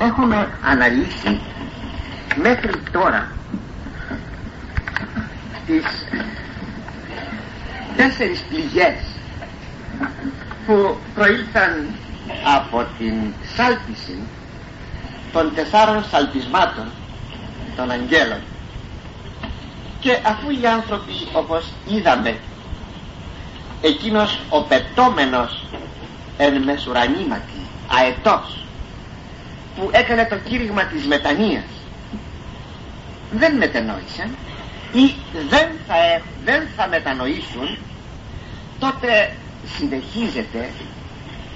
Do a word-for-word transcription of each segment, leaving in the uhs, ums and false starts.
έχουμε αναλύσει μέχρι τώρα τις τέσσερις πληγές που προήλθαν από την σάλπιση των τεσσάρων σαλπισμάτων των αγγέλων. Και αφού οι άνθρωποι, όπως είδαμε, εκείνος ο πετώμενος εν μεσουρανήματι αετός που έκανε το κήρυγμα της μετανοίας δεν μετανόησαν ή δεν θα, δεν θα μετανοήσουν, τότε συνεχίζεται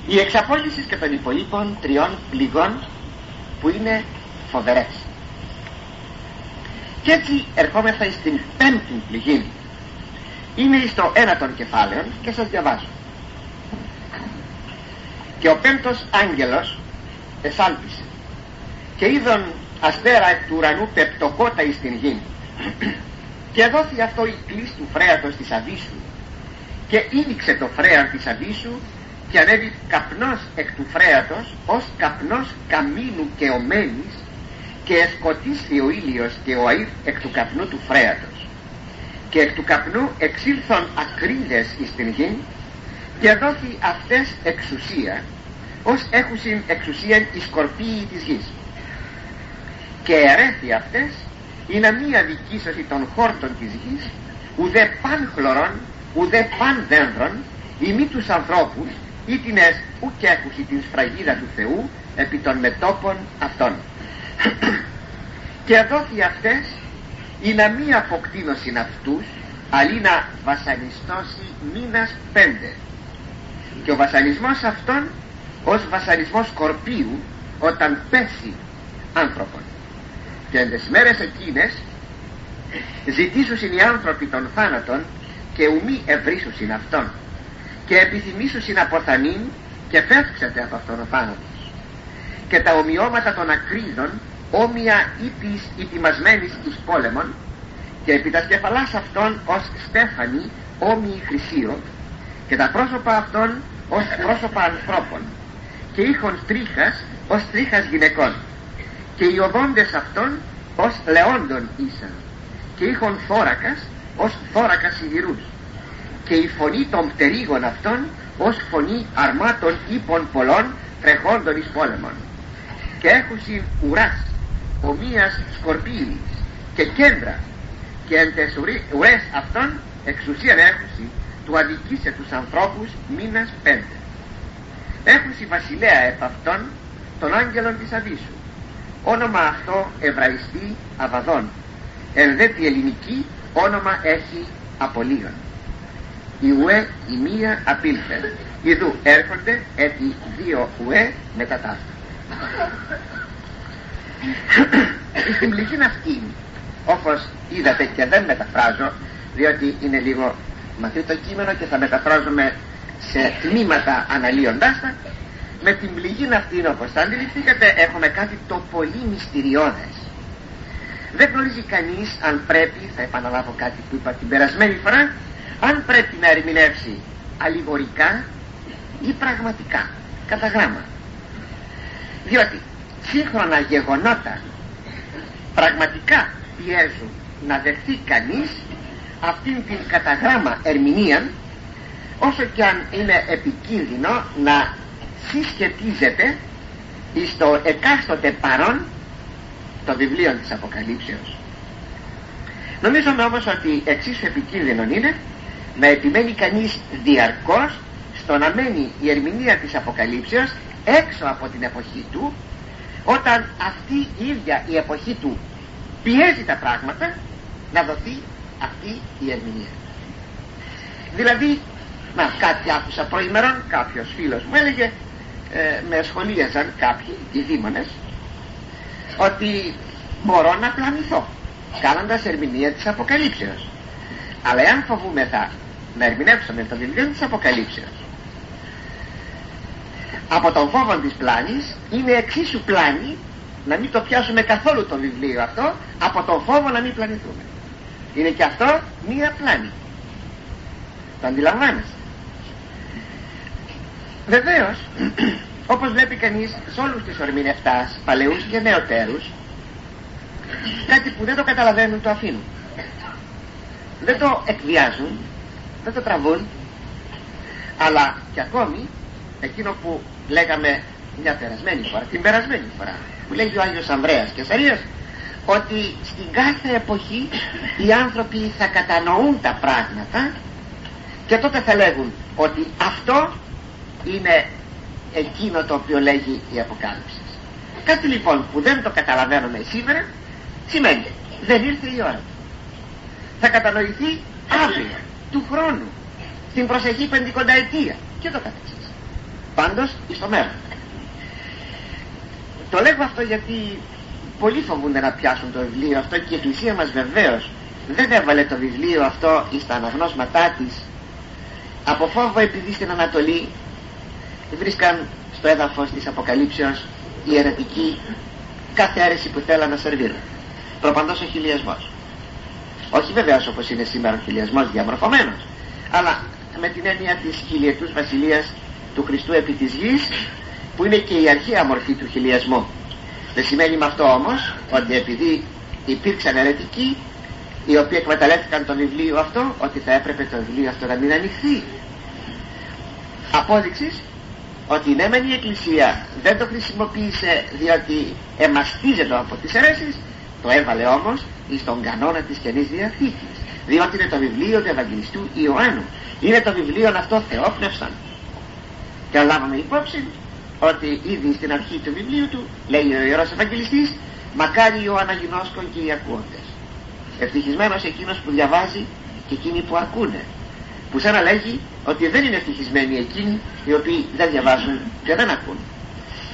η εξαπόλυση και των υπολείπων τριών πληγών που είναι φοβερές. Και έτσι ερχόμεθα στην πέμπτη πληγή. Είναι στο ένα των κεφάλαιων και σας διαβάζω. Και ο πέμπτος άγγελος εσάλπισε και είδον αστέρα εκ του ουρανού πεπτοκότα εις την γη, και δόθη αυτό η κλίση του φρέατος της Αβίσου, και ήδηξε το φρέαν της Αβίσου, και ανέβη καπνός εκ του φρέατος ως καπνός καμίνου και ομένης, και εσκοτίσθη ο ήλιος και ο αΐρ εκ του καπνού του φρέατος, και εκ του καπνού εξήλθον ακρίδες εις την γη, και δόθη αυτές εξουσία ως έχουσιν εξουσίαν οι σκορπίοι της γης, και ερέθη αυτές είναι μία δικήσωση των χόρτων της γης, ουδέ παν χλωρών ουδέ παν δένδρων ημί τους ανθρώπους ή την εσ ουκ έχουσι την σφραγίδα του Θεού επί των μετώπων αυτών. Και δόθη αυτές είναι μία αποκτήνωσιν αυτούς αλίνα βασανιστώσει μήνας πέντε, και ο βασανισμός αυτών ως βασανισμός σκορπίου όταν πέσει άνθρωπον. Και εν τες μέρες εκείνες ζητήσουσιν οι άνθρωποι των θάνατων και ουμή ευρίσουσιν αυτών, και επιθυμήσουσιν αποθανήν και φεύξατε από αυτόν ο θάνατος. Και τα ομοιώματα των ακρίδων όμοια ήτης ετοιμασμένης εις πόλεμον, και επί τα κεφαλάς αυτών ως στέφανη όμοιοι χρυσίω, και τα πρόσωπα αυτών ως πρόσωπα ανθρώπων, και ήχον τρίχας ως τρίχας γυναικών, και οι οδόντες αυτών ως λεόντων ήσαν, και ήχον θώρακας ως θώρακας σιδηρούς, και η φωνή των πτερίγων αυτών ως φωνή αρμάτων ύπων πολλών τρεχόντων εις πόλεμον, και έχουσιν ουράς ομοίας σκορπίης και κέντρα, και εν τες ουρές αυτών εξουσίαν έχουσι του αδικήσε τους ανθρώπους μήνας πέντε. Έχουσι βασιλέα επ' αυτών των άγγελων της Αβίσου, όνομα αυτό εβραϊστή Αββαδών, εν δε τη ελληνική όνομα έχει Απολλύων. Η ουέ η μία απήλθε, ιδού έρχονται έτη δύο ουέ μετά τα αυτά. Στην πληγή αυτή, όπως είδατε, και δεν μεταφράζω διότι είναι λίγο μακρύ το κείμενο και θα μεταφράζουμε σε τμήματα αναλύοντάς τα, με την πληγή αυτήν, όπως θα αντιληφθήκατε, έχουμε κάτι το πολύ μυστηριώδες. Δεν γνωρίζει κανείς αν πρέπει, θα επαναλάβω κάτι που είπα την περασμένη φορά, αν πρέπει να ερμηνεύσει αλληγορικά ή πραγματικά, κατά γράμμα. Διότι σύγχρονα γεγονότα πραγματικά πιέζουν να δεχθεί κανείς αυτήν την κατά γράμμα ερμηνεία, όσο και αν είναι επικίνδυνο να συσχετίζεται εις το εκάστοτε παρόν των βιβλίων της Αποκαλύψεως. Νομίζουμε όμως ότι εξίσου επικίνδυνο είναι να επιμένει κανείς διαρκώς στο να μένει η ερμηνεία της Αποκαλύψεως έξω από την εποχή του, όταν αυτή η ίδια η εποχή του πιέζει τα πράγματα να δοθεί αυτή η ερμηνεία. Δηλαδή, να, κάτι άκουσα προημερών, κάποιος φίλος μου έλεγε, ε, με σχολίαζαν κάποιοι, οι δήμονες, ότι μπορώ να πλανηθώ κάνοντας ερμηνεία της Αποκαλύψεως. Αλλά εάν φοβούμεθα να ερμηνεύσουμε το βιβλίο της Αποκαλύψεως από τον φόβο της πλάνης, είναι εξίσου πλάνη να μην το πιάσουμε καθόλου το βιβλίο αυτό από τον φόβο να μην πλανηθούμε. Είναι και αυτό μία πλάνη. Το αντιλαμβάνεσαι. Βεβαίως Όπως βλέπει κανείς σε όλους τις ορμηνευτάς, παλαιούς και νεοτέρους, κάτι που δεν το καταλαβαίνουν το αφήνουν. Δεν το εκβιάζουν, δεν το τραβούν, αλλά και ακόμη εκείνο που λέγαμε μια περασμένη φορά, την περασμένη φορά, που λέγει ο Άγιος Ανδρέας Κεσαρίας, ότι στην κάθε εποχή οι άνθρωποι θα κατανοούν τα πράγματα και τότε θα λέγουν ότι αυτό είναι εκείνο το οποίο λέγει η Αποκάλυψη. Κάτι λοιπόν που δεν το καταλαβαίνουμε σήμερα σημαίνει δεν ήρθε η ώρα. Θα κατανοηθεί αύριο, του χρόνου, στην προσεχή πεντηκονταετία και το καθεξής. Πάντως στο μέλλον. Το λέγω αυτό γιατί πολλοί φοβούνται να πιάσουν το βιβλίο αυτό και η Εκκλησία μας βεβαίως δεν έβαλε το βιβλίο αυτό στα αναγνώσματά της από φόβο, επειδή στην Ανατολή βρίσκαν στο έδαφος της Αποκαλύψεως η αιρετική κάθε αίρεση που θέλαν να σερβίρουν. Προπαντός ο χιλιασμός. Όχι βεβαίως όπως είναι σήμερα ο χιλιασμός διαμορφωμένος, αλλά με την έννοια της χιλιετούς βασιλείας του Χριστού επί της γης, που είναι και η αρχαία μορφή του χιλιασμού. Δεν σημαίνει με αυτό όμως ότι επειδή υπήρξαν αιρετικοί οι οποίοι εκμεταλλεύτηκαν το βιβλίο αυτό, ότι θα έπρεπε το βιβλίο αυτό να μην ανοιχθεί. Απόδειξης ότι ναι μεν η Εκκλησία δεν το χρησιμοποίησε διότι εμαστίζεται από τις αιρέσεις, το έβαλε όμως στον κανόνα της Καινής Διαθήκης, διότι είναι το βιβλίο του Ευαγγελιστού Ιωάννου, είναι το βιβλίο αυτό θεόπνευσαν. Και λάβαμε υπόψη ότι ήδη στην αρχή του βιβλίου του λέει ο Ιερός Ευαγγελιστής, μακάρι ο αναγινώσκων και οι ακούοντες, ευτυχισμένος εκείνος που διαβάζει και εκείνοι που ακούνε, που σαν να λέγει ότι δεν είναι ευτυχισμένοι εκείνοι οι οποίοι δεν διαβάζουν και δεν ακούν.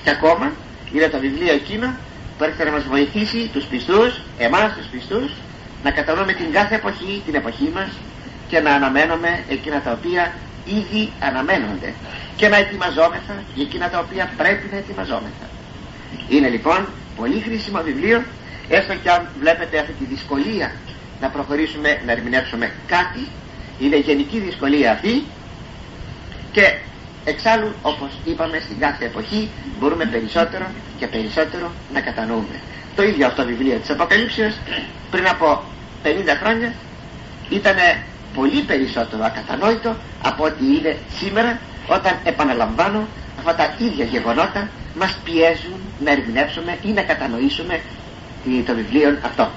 Και ακόμα είναι το βιβλίο εκείνο που έρχεται να μας βοηθήσει τους πιστούς, εμάς τους πιστούς, να κατανοούμε την κάθε εποχή, την εποχή μας, και να αναμένουμε εκείνα τα οποία ήδη αναμένονται και να ετοιμαζόμεθα για εκείνα τα οποία πρέπει να ετοιμαζόμεθα. Είναι λοιπόν πολύ χρήσιμο βιβλίο, έστω και αν βλέπετε αυτή τη δυσκολία να προχωρήσουμε να ερμηνεύσουμε κάτι. Είναι γενική δυσκολία αυτή και εξάλλου, όπως είπαμε, στην κάθε εποχή μπορούμε περισσότερο και περισσότερο να κατανοούμε. Το ίδιο αυτό βιβλίο της Αποκαλύψεως πριν από πενήντα χρόνια ήταν πολύ περισσότερο ακατανόητο από ό,τι είναι σήμερα, όταν, επαναλαμβάνω, αυτά τα ίδια γεγονότα μας πιέζουν να ερμηνεύσουμε ή να κατανοήσουμε το βιβλίο αυτό.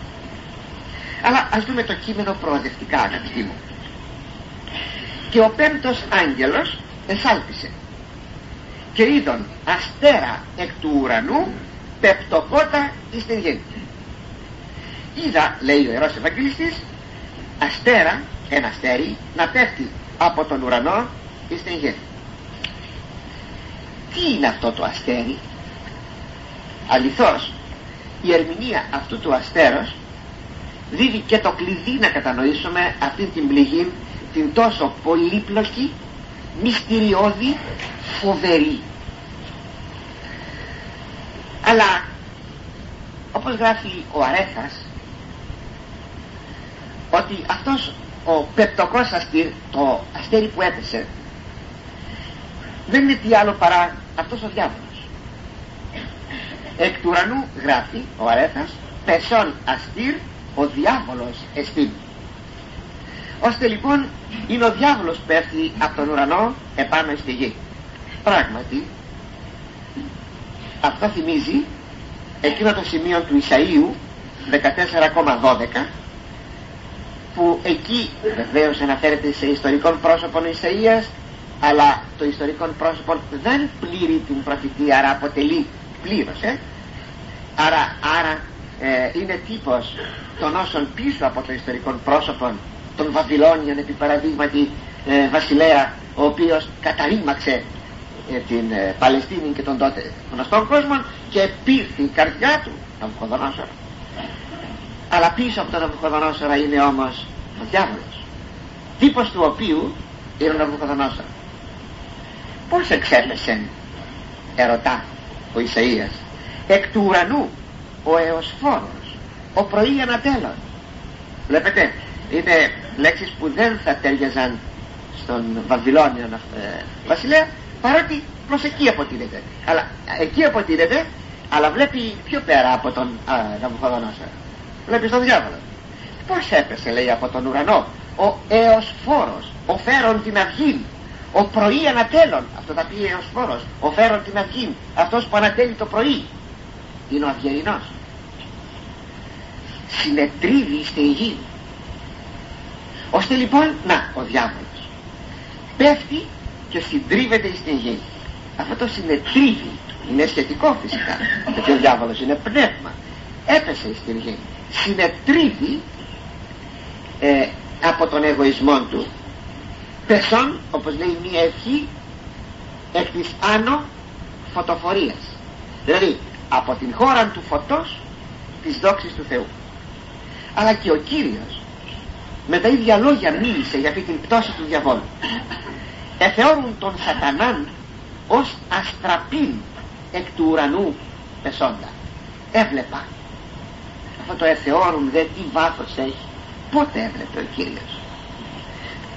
Αλλά ας δούμε το κείμενο προοδευτικά, αγαπητοί μου. Και ο πέμπτος άγγελος εσάλπισε και είδον αστέρα εκ του ουρανού πεπτοκότα εις την γη. Είδα, λέει ο Ιερός Ευαγγελιστής, αστέρα, ένα αστέρι, να πέφτει από τον ουρανό εις την γη. Τι είναι αυτό το αστέρι? Αληθώς η ερμηνεία αυτού του αστέρος δίδει και το κλειδί να κατανοήσουμε αυτήν την πληγή, την τόσο πολύπλοκη, μυστηριώδη, φοβερή. Αλλά όπως γράφει ο Αρέθας, ότι αυτός ο πεπτοκός αστήρ, το αστέρι που έπεσε, δεν είναι τι άλλο παρά αυτός ο διάβολος. Εκ του ουρανού, γράφει ο Αρέθας, πεσόν αστήρ ο διάβολος εστίν. Ώστε λοιπόν είναι ο διάβολος που πέφτει από τον ουρανό επάνω στη γη. Πράγματι αυτό θυμίζει εκείνο το σημείο του Ισαΐου δεκατέσσερα κόμμα δώδεκα, που εκεί βεβαίως αναφέρεται σε ιστορικών πρόσωπων Ισαΐας, αλλά το ιστορικών πρόσωπων δεν πλήρει την προφητεία, άρα αποτελεί πλήρως ε? άρα, άρα ε, είναι τύπος των όσων πίσω από το ιστορικών πρόσωπων, των Βαβυλώνιων επί παραδείγματι ε, βασιλέα, ο οποίος καταρρίμαξε ε, την ε, Παλαιστίνη και τον τότε γνωστών κόσμων και πήρθη η καρδιά του, Ναβουχοδονόσορα. Αλλά πίσω από τον Ναβουχοδονόσορα είναι όμως ο διάβολος, τύπος του οποίου είναι ο Ναβουχοδονόσορα. Πώς εξέπεσεν, ερωτά ο Ισαΐας, εκ του ουρανού ο αιωσφόρος, ο πρωί ανατέλων. Βλέπετε, είναι λέξεις που δεν θα τέριαζαν στον Βαβυλώνιο ε, βασιλέα, παρότι προς εκεί αποτείνεται, αλλά εκεί αποτείνεται, αλλά βλέπει πιο πέρα από τον Ναβουχοδονόσορ, βλέπει στον διάβολο. Πώς έπεσε, λέει, από τον ουρανό ο αιωσφόρος, ο φέρον την αυγήν, ο πρωί ανατέλων. Αυτό θα πει αιωσφόρος, ο φέρον την αυγήν, αυτός που ανατέλει το πρωί, είναι ο αυγερινός. Συνετρίβει στη γη, ώστε λοιπόν, να, ο διάβολος πέφτει και συντρίβεται στη γη. Αυτό το συνετρίβει είναι σχετικό φυσικά, γιατί ο διάβολος είναι πνεύμα, έπεσε στη γη, συνετρίβει ε, από τον εγωισμό του, πεσόν, όπως λέει μία ευχή, εκ της άνω φωτοφορίας, δηλαδή από την χώρα του φωτός της δόξης του Θεού. Αλλά και ο Κύριος με τα ίδια λόγια μίλησε για αυτή την πτώση του διαβόλου. Εθεώρουν τον σατανάν ως αστραπήν εκ του ουρανού πεσόντα. Έβλεπα. Αυτό το εθεώρουν δε τι βάθος έχει. Πότε έβλεπε ο Κύριος?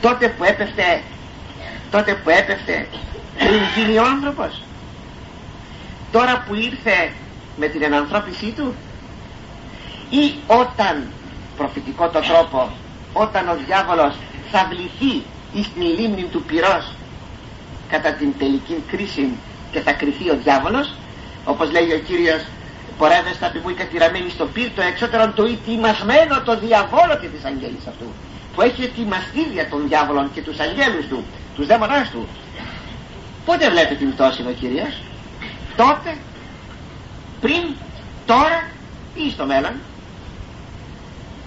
Τότε που έπεφτε, τότε που έπεφτε πριν γίνει ο άνθρωπος? Τώρα που ήρθε με την ενανθρώπισή του? Ή όταν, προφητικό το τρόπο, όταν ο διάβολος θα βληθεί εις την λίμνη του πυρός κατά την τελική κρίση και θα κρυθεί ο διάβολος, όπως λέει ο Κύριος, πορεύεστα πηγούικα τυραμένη στο πύρτο εξώτερον το ετοιμασμένο το διαβόλο και της αγγέλης αυτού, που έχει ετοιμαστήρια των διάβολων και τους αγγέλους του, τους δαίμονάς του. Πότε βλέπει την πτώση ο Κύριος? Τότε, πριν, τώρα ή στο μέλλον?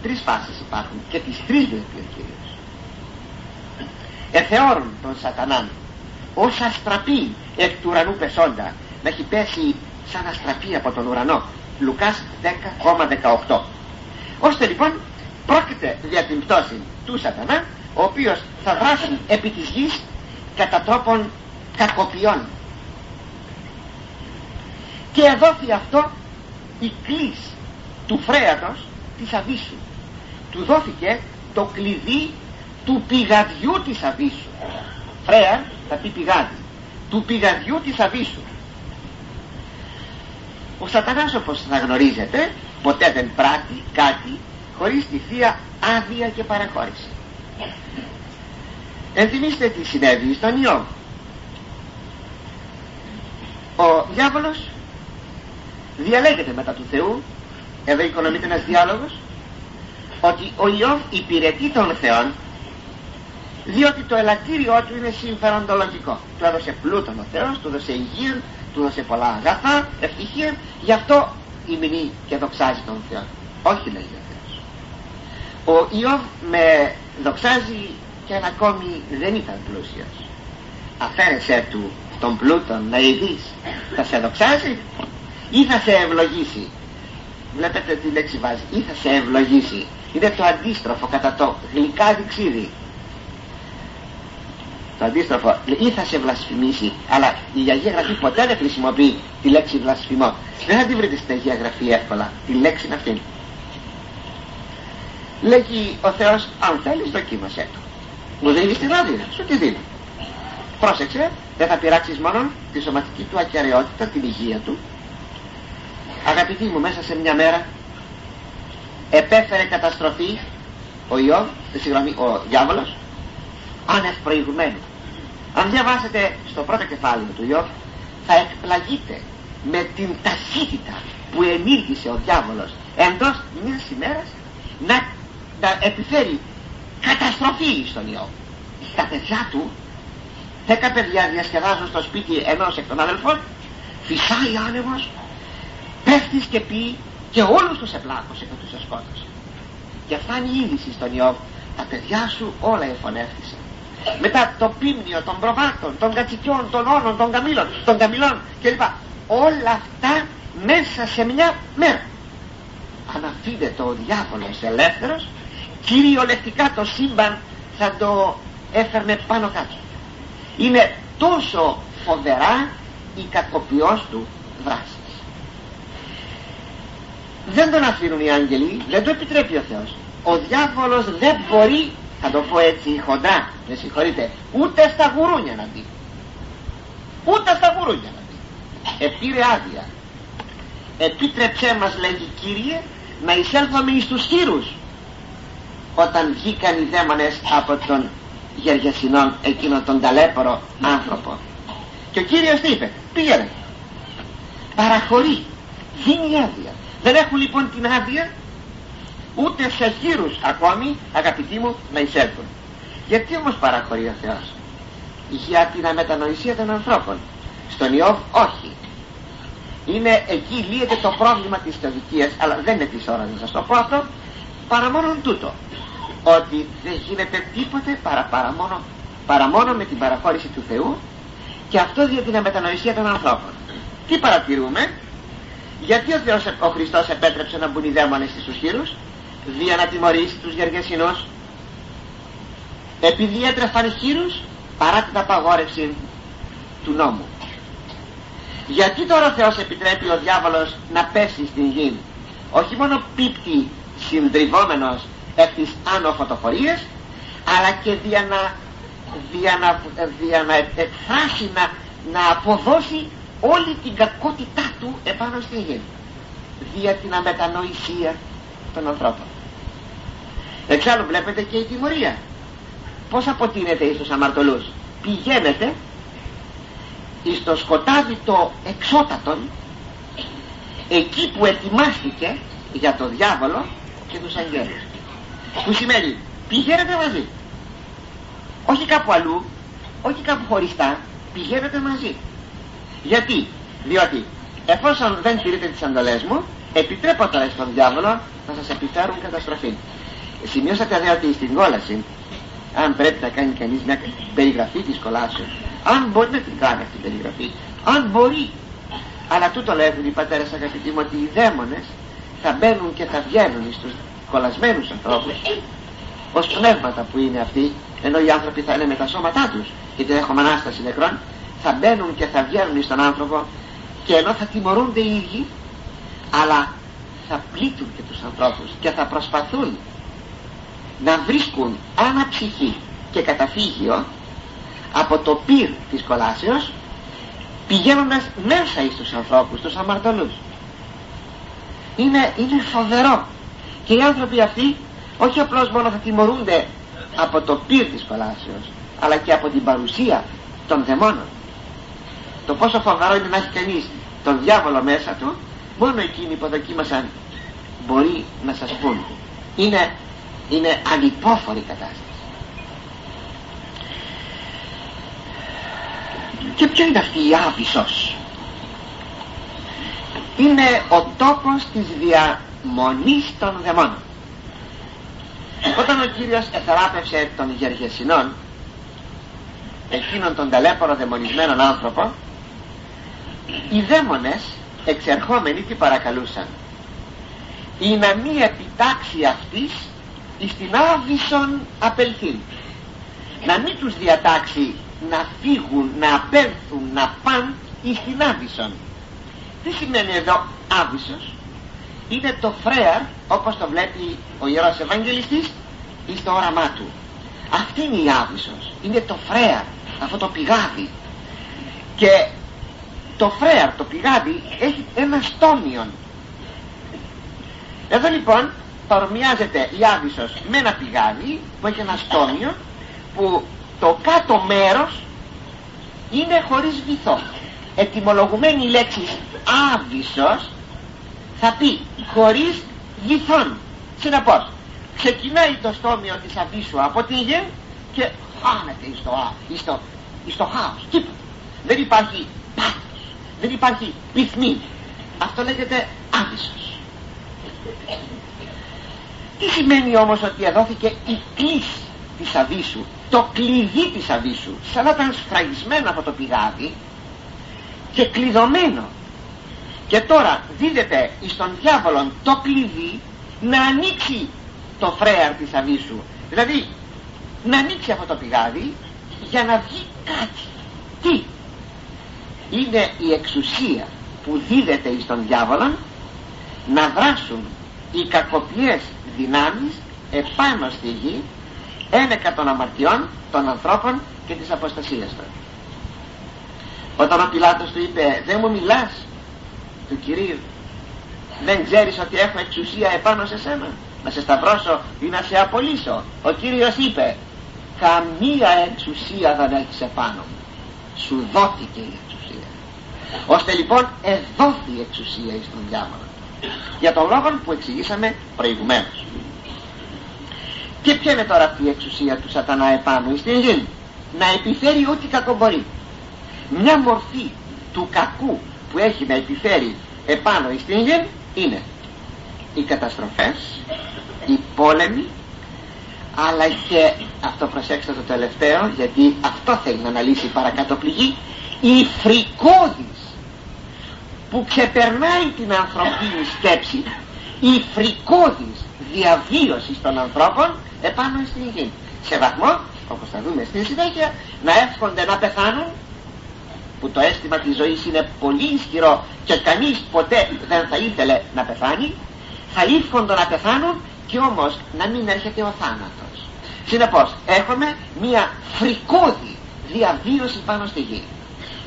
Τρεις φάσεις υπάρχουν και τις τρεις βλέπει ο Κύριος. Εθεώρουν τον σατανάν ως αστραπή εκ του ουρανού πεσόντα, να έχει πέσει σαν αστραπή από τον ουρανό. Λουκάς δέκα δεκαοκτώ. Ώστε λοιπόν πρόκειται δια την πτώση του σατανά, ο οποίος θα δράσει επί της γης κατά τρόπον κακοποιών. Και εδόθη αυτό η κλής του φρέατος της αβύσσου. Του δόθηκε το κλειδί του πηγαδιού της αβύσσου. Φρέα θα πει πηγάδι. Του πηγαδιού της αβύσσου. Ο σατανάς, όπως θα γνωρίζετε, ποτέ δεν πράττει κάτι χωρίς τη θεία άδεια και παραχώρηση. Ενθυμίστε τι συνέβη στον Ιώβ. Ο διάβολος διαλέγεται μετά του Θεού, εδώ οικονομείται ένας διάλογος, ότι ο Ιώβ υπηρετεί των Θεών, διότι το ελαττήριό του είναι συμφεροντολογικό. Του έδωσε πλούτον ο Θεός, του έδωσε υγεία, του έδωσε πολλά αγαθά, ευτυχία, γι' αυτό ημνεί και δοξάζει τον Θεό. Όχι, λέει ο Θεός. Ο Ιώβ με δοξάζει και αν ακόμη δεν ήταν πλούσιος. Αφαίρεσέ του τον πλούτον να ειδείς, θα σε δοξάζει ή θα σε ευλογήσει? Βλέπετε τη λέξη βάζει, ή θα σε ευλογήσει. Είναι το αντίστροφο κατά το γλυκά ξύδι. Το αντίστροφο, ή θα σε βλασφημίσει, αλλά η Αγία Γραφή ποτέ δεν χρησιμοποιεί τη λέξη βλασφημό. Δεν θα τη βρείτε στην Αγία Γραφή εύκολα, τη λέξη είναι αυτή. Λέγει ο Θεός, αν θέλεις δοκίμασέ το. Μου δίνεις την άδεια, σου τη δίνω. Πρόσεξε, δεν θα πειράξεις μόνο τη σωματική του ακεραιότητα, την υγεία του. Αγαπητοί μου, μέσα σε μια μέρα επέφερε καταστροφή ο Ιώβ, συγγνώμη, ο διάβολος, άνευ προηγουμένου. Αν διαβάσετε στο πρώτο κεφάλαιο του Ιώβ, θα εκπλαγείτε με την ταχύτητα που ενήργησε ο διάβολος εντός μιας ημέρας να, να επιφέρει καταστροφή στον Ιώβ. Τα παιδιά του, δέκα παιδιά διασκεδάζουν στο σπίτι ενός εκ των αδελφών, φυσάει άνεμος, πέφτεις και πει και όλους τους επλάκωσε και τους εσκότωσε. Και φτάνει η είδηση στον Ιώβ, τα παιδιά σου όλα εφωνεύτησαν. Μετά το πίμνιο των προβάτων, των κατσικιών, των όνων, των καμήλων, των καμηλών κλπ. Όλα αυτά μέσα σε μια μέρα. Αν αφήνεται ο διάβολος ελεύθερος, κυριολεκτικά το σύμπαν θα το έφερνε πάνω κάτω. Είναι τόσο φοβερά η κακοποιός του δράση. Δεν τον αφήνουν οι άγγελοι, δεν το επιτρέπει ο Θεός. Ο διάβολος δεν μπορεί, θα το πω έτσι χοντρά, με συγχωρείτε, ούτε στα γουρούνια να μπει. ούτε στα βούρουγια. Επήρε άδεια. Επίτρεψέ μας, λέγει, Κύριε, να εισέλθαμε εις τους χείρους. Όταν βγήκαν οι δαίμονες από τον Γεργεσσηνόν, εκείνο τον ταλέπορο άνθρωπο, και ο Κύριος τι είπε? Πήγαινε. Παραχωρεί, δίνει άδεια. Δεν έχουν λοιπόν την άδεια ούτε σε χείρους ακόμη, αγαπητοί μου, να εισέλθουν. Γιατί όμως παραχωρεί ο Θεός? Για την αμετανοησία των ανθρώπων. Στον Ιώβ όχι. Είναι εκεί λύεται το πρόβλημα της θεοδικίας, αλλά δεν είναι της ώρας να σας το πω αυτό, παρά μόνον τούτο, ότι δεν γίνεται τίποτε παρά, παρά, μόνο, παρά μόνο με την παραχώρηση του Θεού, και αυτό για την αμετανοησία των ανθρώπων. Τι παρατηρούμε? Γιατί ο Θεός, ο Χριστός, επέτρεψε να μπουν οι δαίμονες στους χείρους? Δια να τιμωρήσει τους Γεργεσσηνούς. Επειδή έτρεφαν χείρους παρά την απαγόρευση του νόμου. Γιατί τώρα ο Θεός επιτρέπει ο διάβολος να πέσει στην γη? Όχι μόνο πίπτει συντριβόμενος εκ της άνω φωτοφορίας, αλλά και δια να, δια να, δια να εκφράσει, να, να αποδώσει όλη την κακότητά του επάνω στη γη, δια την αμετανοησία των ανθρώπων. Εξάλλου βλέπετε και η τιμωρία πως αποτείνεται εις τους αμαρτωλούς. Πηγαίνετε εις το σκοτάδι το εξώτατον, εκεί που ετοιμάστηκε για το διάβολο και τους αγγέλους, που σημαίνει πηγαίνετε μαζί, όχι κάπου αλλού, όχι κάπου χωριστά, πηγαίνετε μαζί. Γιατί? Διότι εφόσον δεν τηρείτε τις εντολές μου, επιτρέπω τώρα στον διάβολο να σας επιφέρουν καταστροφή. Σημειώσατε δε ότι στην κόλαση, αν πρέπει να κάνει κανείς μια περιγραφή της κολάσεως, αν μπορεί να την κάνει αυτή την περιγραφή, αν μπορεί, αλλά τούτο λέγουν οι πατέρες, αγαπητοί μου, ότι οι δαίμονες θα μπαίνουν και θα βγαίνουν στους κολλασμένους ανθρώπους ως πνεύματα που είναι αυτοί, ενώ οι άνθρωποι θα είναι με τα σώματά τους, γιατί έχουμε ανάσταση νεκρών. Θα μπαίνουν και θα βγαίνουν στον άνθρωπο, και ενώ θα τιμωρούνται οι ίδιοι, αλλά θα πλήττουν και τους ανθρώπους και θα προσπαθούν να βρίσκουν αναψυχή και καταφύγιο από το πυρ της κολάσεως, πηγαίνοντας μέσα εις τους ανθρώπους, τους αμαρτωλούς. Είναι, είναι φοβερό, και οι άνθρωποι αυτοί όχι απλώς μόνο θα τιμωρούνται από το πυρ της κολάσεως, αλλά και από την παρουσία των δαιμόνων. Το πόσο φοβερό είναι να έχει κανείς τον διάβολο μέσα του, μόνο εκείνοι που δοκίμασαν μπορεί να σας πούν. Είναι, είναι ανυπόφορη κατάσταση. Και ποιο είναι αυτή η Άβυσσος? Είναι ο τόπος της διαμονής των δαιμόνων. Όταν ο Κύριος εθεράπευσε τον Γεργεσσηνόν, εκείνον τον ταλέπορο δαιμονισμένον άνθρωπο, οι δαίμονες εξερχόμενοι τι παρακαλούσαν? Ή να μη επιτάξει αυτής εις την άβυσσον απελθήν, να μη τους διατάξει να φύγουν, να απέλθουν, να παν εις την άβυσσον. Τι σημαίνει εδώ άβυσσος? Είναι το φρέαρ, όπως το βλέπει ο Ιερός Ευαγγελιστής εις το όραμά του. Αυτή είναι η άβυσσος, είναι το φρέαρ, αυτό το πηγάδι. Και το φρέαρ, το πηγάδι, έχει ένα στόμιον. Εδώ λοιπόν παρομοιάζεται η άβυσσος με ένα πηγάδι που έχει ένα στόμιον, που το κάτω μέρος είναι χωρίς βυθό. Ετυμολογουμένη η λέξη άβυσσος θα πει χωρίς βυθόν. Συνεπώς ξεκινάει το στόμιο της αβύσσου από τη γη και χάνεται εις το, εις το, εις το χάος. Τίποτα. Δεν υπάρχει πάθος, δεν υπάρχει πυθμή. Αυτό λέγεται άβυσσος. Τι σημαίνει όμως ότι εδόθηκε η κλίση της αβύσσου, το κλειδί της αβύσσου, σαν να ήταν σφραγισμένο από το πηγάδι και κλειδωμένο. Και τώρα δίδεται εις τον διάβολον το κλειδί να ανοίξει το φρέαρ της αβύσσου, δηλαδή να ανοίξει αυτό το πηγάδι για να βγει κάτι. Τι είναι? Η εξουσία που δίδεται εις τον διάβολο να δράσουν οι κακοποιές δυνάμεις επάνω στη γη, ένεκα των αμαρτιών των ανθρώπων και της αποστασίας των. Όταν ο Πιλάτος του είπε «Δεν μου μιλάς του Κυρίου, δεν ξέρεις ότι έχω εξουσία επάνω σε σένα, να σε σταυρώσω ή να σε απολύσω?» Ο Κύριος είπε «Καμία εξουσία δεν έχεις επάνω μου, σου δόθηκε η εξουσία». Ώστε λοιπόν εδόθη η εξουσία εις τον διάβολο, για τον λόγο που εξηγήσαμε προηγουμένως. Και ποια είναι τώρα αυτή η εξουσία του σατανά επάνω εις την γη? Να επιφέρει ό,τι κακό μπορεί. Μια μορφή του κακού που έχει να επιφέρει επάνω εις την γη είναι οι καταστροφές, οι πόλεμοι, αλλά και, αυτό προσέξτε το τελευταίο, γιατί αυτό θέλει να αναλύσει παρακάτω πληγή, η φρικώδης που ξεπερνάει την ανθρωπίνη σκέψη, η φρικώδης διαβίωση των ανθρώπων επάνω στην γη, σε βαθμό, όπως θα δούμε στη συνέχεια, να εύχονται να πεθάνουν, που το αίσθημα της ζωής είναι πολύ ισχυρό και κανείς ποτέ δεν θα ήθελε να πεθάνει, θα εύχονται να πεθάνουν και όμως να μην έρχεται ο θάνατος. Συνεπώς έχουμε μια φρικώδη διαβίωση πάνω στη γη.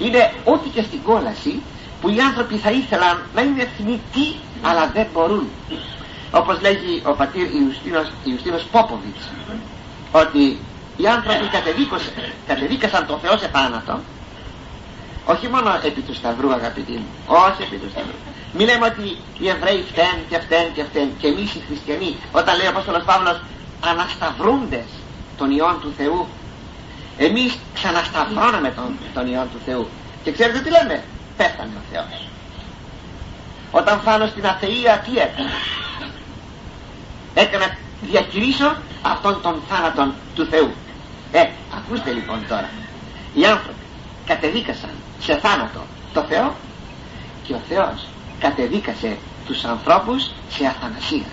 Είναι ό,τι και στην κόλαση που οι άνθρωποι θα ήθελαν να είναι θνητοί, αλλά δεν μπορούν. Όπως λέγει ο πατήρ Ιουστίνος, Ιουστίνος Πόποβιτς, ότι οι άνθρωποι κατεδίκασαν τον Θεό σε θάνατο, όχι μόνο επί του Σταυρού, αγαπητοί μου, όχι επί του Σταυρού. Μην λέμε ότι οι Εβραίοι φταίν και φταίν και φταίν, και εμείς οι χριστιανοί, όταν λέει ο Απόστολος Παύλος ανασταυρούντες των Υιών του Θεού, εμείς ξανασταυρώναμε τον, τον Υιόν του Θεού. Και ξέρετε τι λέμε? Πέθανε ο Θεός. Όταν φάνω στην αθεία, τι έκανα? Έκανα διακηρύσω αυτόν τον θάνατον του Θεού. Ε, ακούστε λοιπόν τώρα, οι άνθρωποι κατεδίκασαν σε θάνατο το Θεό και ο Θεός κατεδίκασε τους ανθρώπους σε αθανασία.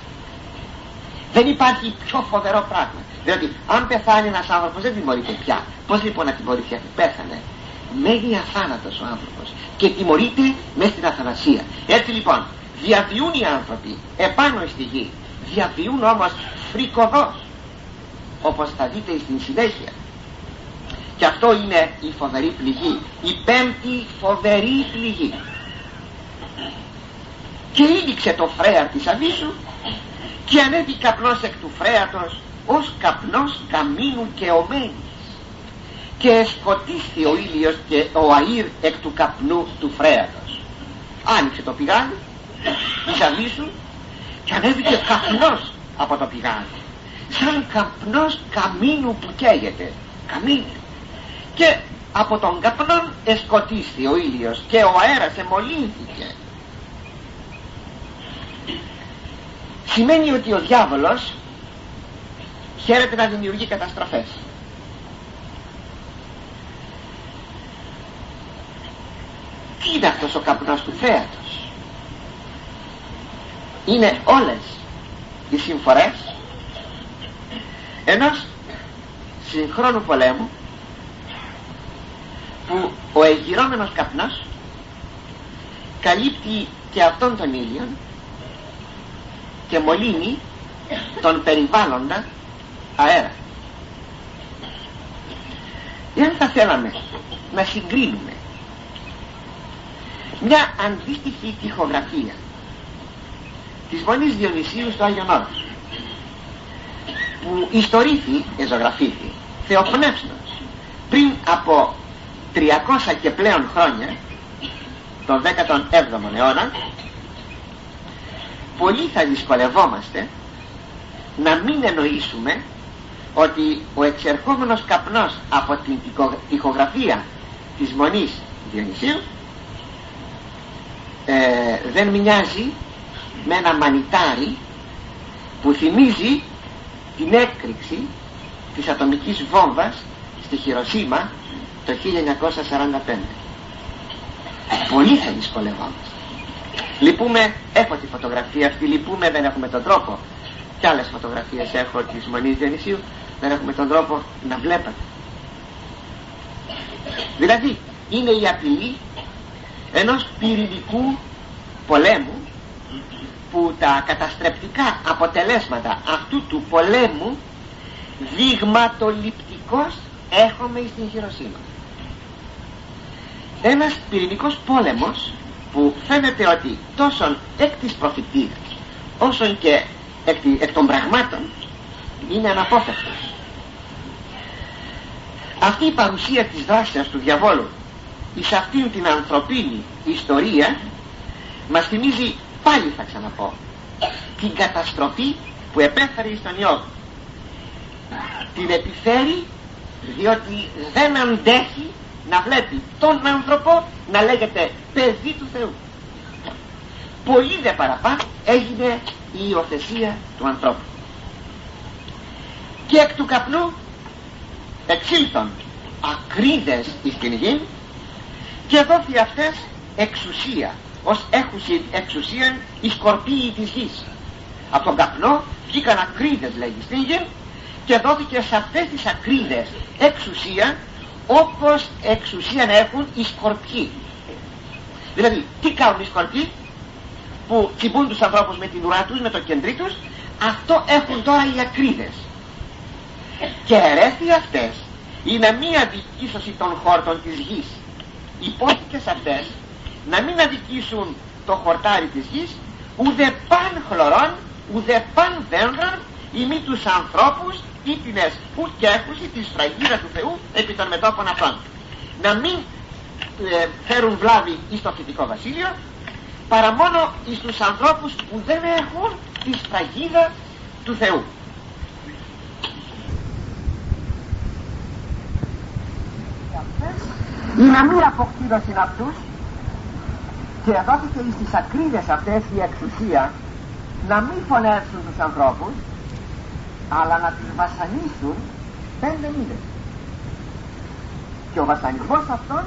Δεν υπάρχει πιο φοβερό πράγμα, διότι αν πεθάνει ένας άνθρωπος δεν τιμωρείται πια. Πώς λοιπόν να τιμωρηθεί αφού πέθανε? Μένει αθάνατος ο άνθρωπος και τιμωρείται μέσα στην αθανασία. Έτσι λοιπόν διαβιούν οι άνθρωποι επάνω στη γη, διαβιούν όμως φρικοδός, όπως θα δείτε στην συνέχεια. Και αυτό είναι η φοβερή πληγή, η πέμπτη φοβερή πληγή. Και ήλιξε το φρέαρ της Αβίσου και ανέβη καπνός εκ του φρέατος ως καπνός καμίνου και ομένης, και εσκοτίστη ο ήλιος και ο αήρ εκ του καπνού του φρέατος. Άνοιξε το πηγάδι της Αβίσου και ανέβηκε καπνός από το πηγάδι, σαν καπνός καμίνου που καίγεται, καμίνου, και από τον καπνό εσκοτίστη ο ήλιος και ο αέρας εμολύνθηκε. Σημαίνει ότι ο διάβολος χαίρεται να δημιουργεί καταστροφές. Τι είναι αυτός ο καπνός του θέατος? Είναι όλες οι συμφορές ενός συγχρόνου πολέμου, που ο εγειρώμενος καπνός καλύπτει και αυτόν τον ήλιο και μολύνει τον περιβάλλοντα αέρα. Εάν θα θέλαμε να συγκρίνουμε μια αντίστοιχη τοιχογραφία της Μονής Διονυσίου στο Άγιον Όρος, που ιστορήθη, εζωγραφήθη, θεοπνεύσνος πριν από τριακόσια και πλέον χρόνια, τον δέκατον έβδομον αιώνα, πολύ θα δυσκολευόμαστε να μην εννοήσουμε ότι ο εξερχόμενος καπνός από την τοιχογραφία της Μονής Διονυσίου ε, δεν μοιάζει με ένα μανιτάρι που θυμίζει την έκρηξη της ατομικής βόμβας στη Χιροσίμα το χίλια εννιακόσια σαράντα πέντε. Πολύ θα δυσκολευόμαστε. Λυπούμε, έχω τη φωτογραφία αυτή, λυπούμε, δεν έχουμε τον τρόπο. Κι άλλες φωτογραφίες έχω της Μονής Διονυσίου, δεν έχουμε τον τρόπο να βλέπετε. Δηλαδή, είναι η απειλή ενός πυρηνικού πολέμου, που τα καταστρεπτικά αποτελέσματα αυτού του πολέμου δειγματοληπτικώς έχουμε στην Χιροσίμα. ένας πυρηνικός πόλεμος που φαίνεται ότι τόσο εκ της προφητείας όσο και εκ, εκ των πραγμάτων είναι αναπόφευκτος. Αυτή η παρουσία της δράσεως του διαβόλου εις αυτήν την ανθρωπίνη ιστορία μας θυμίζει, πάλι θα ξαναπώ, την καταστροφή που επέφερε στον Ιώβ. Την επιφέρει διότι δεν αντέχει να βλέπει τον άνθρωπο να λέγεται παιδί του Θεού. Πολύ δε παραπάνω έγινε η υιοθεσία του ανθρώπου. Και εκ του καπνού εξήλθον ακρίδες εις την γη και δόθη αυτές εξουσία, ως έχουσιν εξουσίαν οι σκορπίοι της γης. Από τον καπνό βγήκαν ακρίδες, λέγει, στην γη, και δόθηκε σε αυτές τις ακρίδες εξουσία όπως εξουσία να έχουν οι σκορπιοί. Δηλαδή τι κάνουν οι σκορπιοί που τσιμπούν τους ανθρώπους με την ουρά τους, με το κεντρί τους, αυτό έχουν τώρα οι ακρίδες. Και αιρέθη αυτές είναι μία διοικήσωση των χόρτων της γης. Υπόθηκε σε αυτές να μην αδικήσουν το χορτάρι της γης, ουδε παν χλωρών, ουδε παν δέντρων, ημί τους ανθρώπους ή την εσκού και έχουση της φραγίδας του Θεού επί των μετώπων αυτών. Να μην ε, φέρουν βλάβη εις το φυτικό βασίλειο, παρά μόνο εις τους ανθρώπους που δεν έχουν τη σφραγίδα του Θεού. Η να μην αποκτήρωσιν αυτούς, και δόθηκε εις τις ακρίδες αυτές η εξουσία να μην φωνεύσουν τους ανθρώπους, αλλά να τους βασανίσουν πέντε μήνες. Και ο βασανισμός αυτόν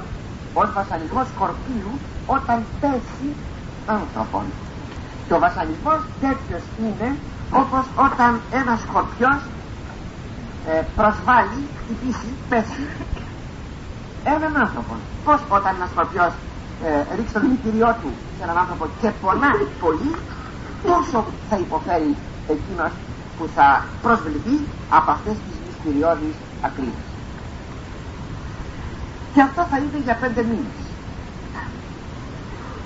ως βασανισμός σκορπίου όταν πέσει άνθρωπον. Και ο βασανισμός τέτοιος είναι όπως όταν ένας σκορπιός ε, προσβάλλει, χτυπήσει, πέσει έναν άνθρωπο. Πώς όταν ένας σκορπιός ε, ρίξει το δηλητηριό του σε έναν άνθρωπο και πονάει πολύ, πόσο θα υποφέρει εκείνος που θα προσβληθεί από αυτές τις μυστηριώδεις ακρίδες. Και αυτό θα είναι για πέντε μήνες.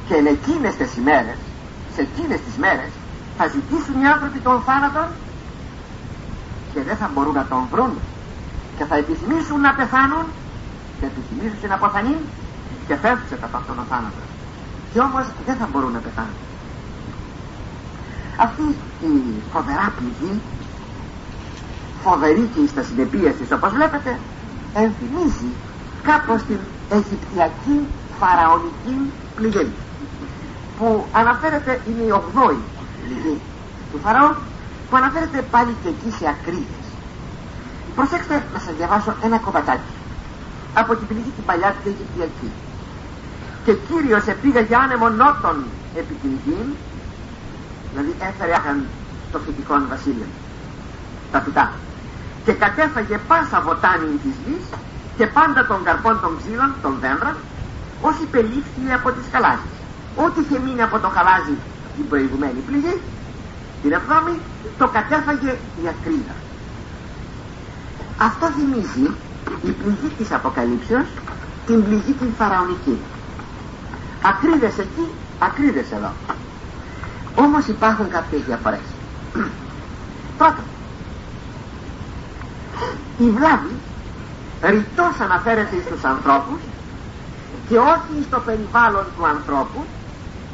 Και σε εκείνες τις ημέρες, σε εκείνες τις μέρες, θα ζητήσουν οι άνθρωποι τον θάνατον και δεν θα μπορούν να τον βρουν και θα επιθυμήσουν να πεθάνουν και επιθυμήσουν και να αποθανήν και φεύξε από αυτόν ο θάνατος. Και όμως δεν θα μπορούν να πεθάνουν. Αυτή η φοβερά πληγή, φοβερή και στα συνεπίες της όπως βλέπετε, ενθυμίζει κάπως την αιγυπτιακή φαραωνική πληγή που αναφέρεται, είναι η ογδόη πληγή του Φαραώ, που αναφέρεται πάλι και εκεί σε ακρίδες. Προσέξτε να σας διαβάσω ένα κομματάκι από την πληγή την παλιά την αιγυπτιακή. Και Κύριος επήγε για άνεμο νότων επί την γη, δηλαδή έφερε το φυτικό βασίλειο, τα φυτά, και κατέφαγε πάσα βοτάνη της γης και πάντα των καρπών των ξύλων, των δέντρων, όσοι πελήφθη από τις χαλάζες. Ό,τι είχε μείνει από το χαλάζι την προηγουμένη πληγή, την εβδόμη, το κατέφαγε η ακρίδα. Αυτό θυμίζει η πληγή της Αποκαλύψεως, την πληγή την φαραωνική. Ακρίδες εκεί, ακρίδες εδώ. Όμως υπάρχουν κάποιες διαφορές. Πρώτον, η βλάβη ρητός αναφέρεται στους ανθρώπους και όχι στο περιβάλλον του ανθρώπου,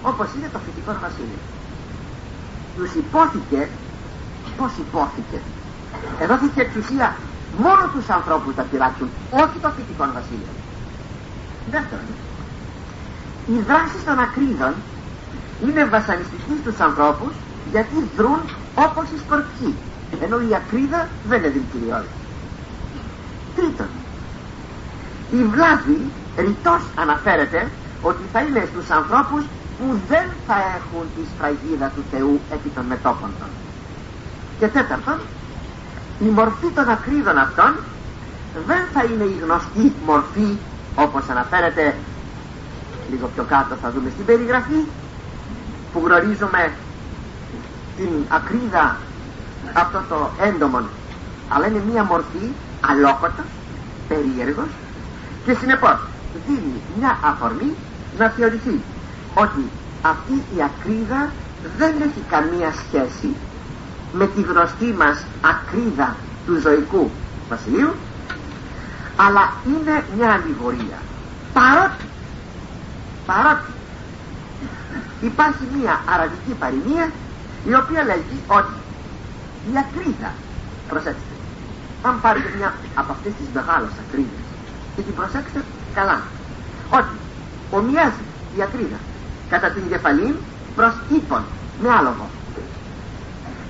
όπως είναι το φυτικό βασίλειο. Τους υπόθηκε, πώς υπόθηκε, εδόθηκε εξουσία μόνο τους ανθρώπους να πειράξουν, όχι το φυτικό βασίλειο. Δεύτερον, οι δράσεις των ακρίδων είναι βασανιστικοί στους ανθρώπους γιατί δρούν όπως οι σκορπιοί, ενώ η ακρίδα δεν είναι δηλητηριώδης. Τρίτον, η βλάβη ρητός αναφέρεται ότι θα είναι στους ανθρώπους που δεν θα έχουν τη σφραγίδα του Θεού επί των μετώπων των. Και τέταρτον, η μορφή των ακρίδων αυτών δεν θα είναι η γνωστή μορφή όπως αναφέρεται λίγο πιο κάτω, θα δούμε στην περιγραφή, που γνωρίζουμε την ακρίδα αυτό το έντομον, αλλά είναι μία μορφή αλόκοτος, περίεργος και συνεπώς δίνει μια αφορμή να θεωρηθεί ότι αυτή η ακρίδα δεν έχει καμία σχέση με τη γνωστή μας ακρίδα του ζωικού βασιλείου, αλλά είναι μια αλληγορία, παρότι, παρότι υπάρχει μια αραβική παροιμία η οποία λέγει ότι η ακρίδα, προσέξτε, αν πάρετε μια από αυτές τις μεγάλες ακρίδες και την προσέξτε καλά, ότι ομοιάζει η ακρίδα κατά την κεφαλήν προς ύπον με άλογο,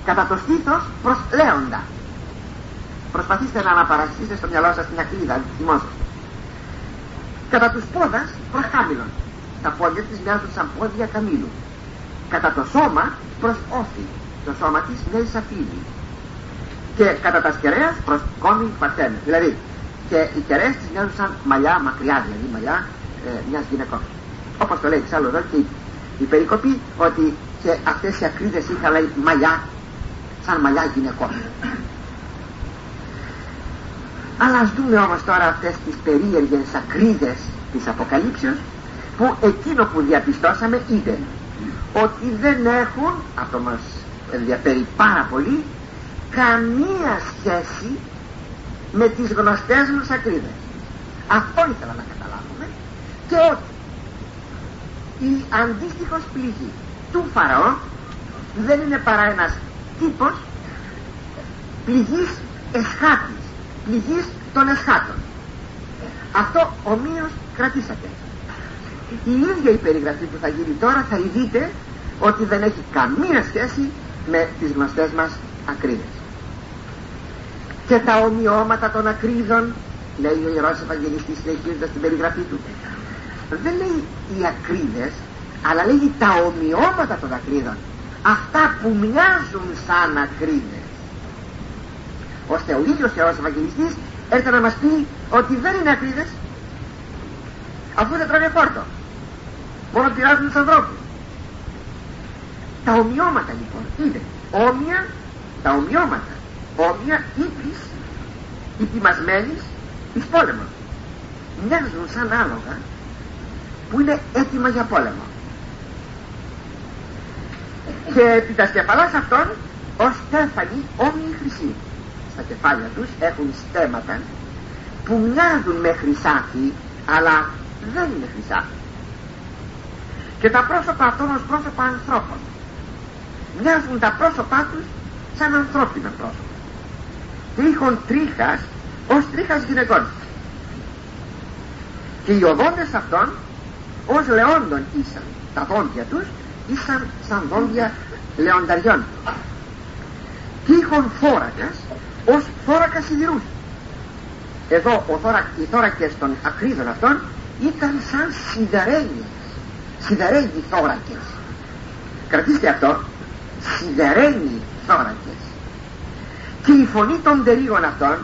κατά το στήθος προς λέοντα. Προσπαθήστε να αναπαρασίσετε στο μυαλό σας την ακρίδα, θυμόστε. Κατά τους πόδας προς χάμηλον, τα πόδια της μοιάζουν σαν πόδια καμήλου. Κατά το σώμα προς όφι, το σώμα της λέει σαφίδι. Και κατά τα κεραίας προς κόμι παρτέν, δηλαδή και οι κεραίες της μοιάζουν σαν μαλλιά μακριά, δηλαδή μαλλιά ε, μιας γυναικών. Όπως το λέει εξάλλου εδώ και η περικοπή, ότι και αυτές οι ακρίδες είχαν λέει μαλλιά, σαν μαλλιά γυναικών. Αλλά ας δούμε όμως τώρα αυτές τις περίεργες ακρίδες της Αποκαλύψεως, που εκείνο που διαπιστώσαμε είδε ότι δεν έχουν, αυτό μας ενδιαφέρει πάρα πολύ, καμία σχέση με τις γνωστές μας ακρίδες. Αυτό ήθελα να καταλάβουμε, και ότι η αντίστοιχος πληγή του Φαραώ δεν είναι παρά ένας τύπος πληγής εσχάτης, πληγής των εσχάτων. Αυτό ομοίως κρατήσατε. Η ίδια η περιγραφή που θα γίνει τώρα θα ειδείτε ότι δεν έχει καμία σχέση με τις γνωστές μας ακρίδες. Και τα ομοιώματα των ακρίδων, λέει ο Ιερός Ευαγγελιστής συνεχίζοντας την περιγραφή του, δεν λέει οι ακρίδες, αλλά λέει τα ομοιώματα των ακρίδων, αυτά που μοιάζουν σαν ακρίδες, ώστε ο ίδιος Ιερός Ευαγγελιστής έρθε να μας πει ότι δεν είναι ακρίδες, αφού δεν τρώνε χόρτο, μόνο πειράζουν τους ανθρώπους. Τα ομοιώματα λοιπόν είναι όμοια, τα ομοιώματα όμοια ύπης υπημασμένης εις πόλεμο, μοιάζουν σαν άλογα που είναι έτοιμα για πόλεμο, και επί τα σκεφαλάς αυτών ως στέφανη όμοιοι χρυσοί. Στα κεφάλια τους έχουν στέματα που μοιάζουν με χρυσάφι, αλλά δεν είναι χρυσά. Και τα πρόσωπα αυτών ως πρόσωπα ανθρώπων, μοιάζουν τα πρόσωπά τους σαν ανθρώπινα πρόσωπα, και είχαν τρίχας ως τρίχας γυναικών, και οι οδόντες αυτών ως λεόντων ήσαν, τα δόντια τους ήσαν σαν δόντια λεονταριών, και είχαν θώρακας ως θώρακα σιδηρούς. Εδώ ο θώρακ, οι θώρακες των ακρίδων αυτών ήταν σαν σιδερένιες, σιδερένιοι θώρακες. Κρατήστε αυτό, σιδερένιοι θώρακες. Και η φωνή των πτερίγων αυτών,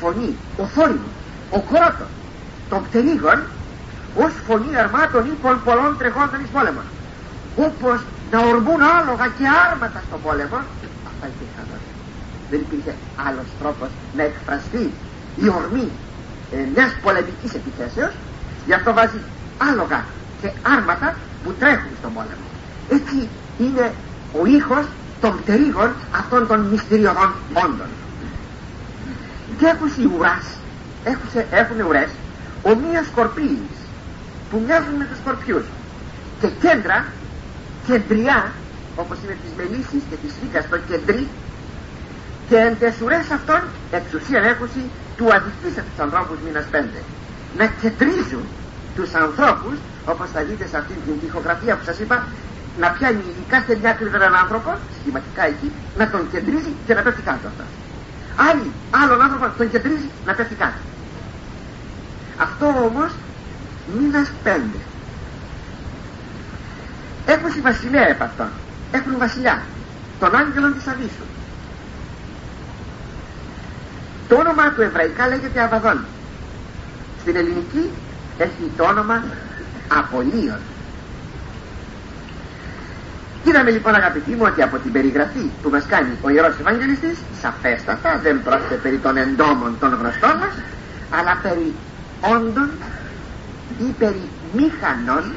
φωνή, ο θόρυβος, ο κρότος των πτερίγων, ως φωνή αρμάτων ύπων πολλών τρεχόντων εις πόλεμο, όπως να ορμούν άλογα και άρματα στο πόλεμο. Αυτά υπήρχαν τότε, δεν υπήρχε άλλος τρόπος να εκφραστεί η ορμή ε, μιας πολεμικής επιθέσεως, γι' αυτό βάζει άλογα και άρματα που τρέχουν στον πόλεμο. Έτσι είναι ο ήχος των πτερίγων αυτών των μυστηριωδών όντων. Και έχουν ουράς, έχουν ουρές ομοίας σκορπίης που μοιάζουν με τους σκορπιούς, και κέντρα, κεντριά, όπως είναι της μελίσης και της φύκας των κεντρί, και εν τες ουρές αυτών εξουσίαν έχουση του αδικήσα τους ανθρώπους μήνας πέντε, να κεντρίζουν τους ανθρώπους, όπως θα δείτε σε αυτήν την τοιχογραφία που σας είπα, να πιάνει κάθε μια κρύβερα έναν άνθρωπο, σχηματικά εκεί, να τον κεντρίζει και να πέφτει κάτω αυτό. Άλλη, άλλον άνθρωπο τον κεντρίζει να πέφτει κάτω. Αυτό όμως μήνας πέντε. Έχουν οι βασιλέα επ' αυτών, έχουν βασιλιά, τον άγγελον της Αβίσου. Το όνομα του εβραϊκά λέγεται Αββαδών. Στην ελληνική έχει το όνομα Απολλύων. Είδαμε λοιπόν αγαπητοί μου ότι από την περιγραφή που μας κάνει ο Ιερός Ευαγγελιστής, σαφέστατα δεν πρόκειται περί των εντόμων των γνωστών μας, αλλά περί όντων ή περί μηχανών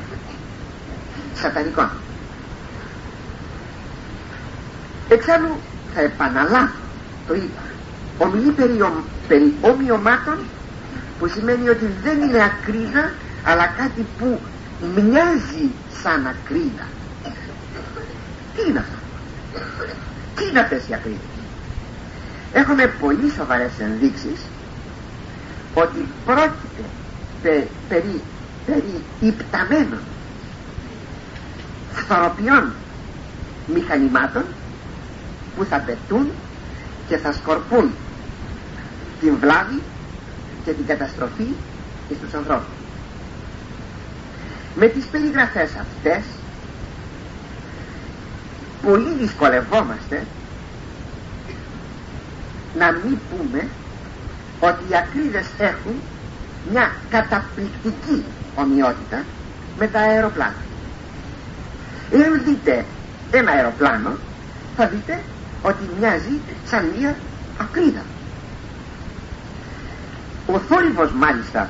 σατανικών. Εξάλλου θα επαναλάβω το είπα, ομιλεί περί, ο, περί ομοιωμάτων, που σημαίνει ότι δεν είναι ακρίδα αλλά κάτι που μοιάζει σαν ακρίδα. Τι είναι αυτό? Τι είναι αυτές οι ακρίδες? Έχουμε πολύ σοβαρές ενδείξεις ότι πρόκειται πε, περί, περί υπταμένων φθοροποιών μηχανημάτων που θα πετούν και θα σκορπούν την βλάβη και την καταστροφή εις τους ανθρώπους. Με τις περιγραφές αυτές πολύ δυσκολευόμαστε να μην πούμε ότι οι ακρίδες έχουν μια καταπληκτική ομοιότητα με τα αεροπλάνα. Εάν δείτε ένα αεροπλάνο θα δείτε ότι μοιάζει σαν μια ακρίδα. Ο θόρυβος μάλιστα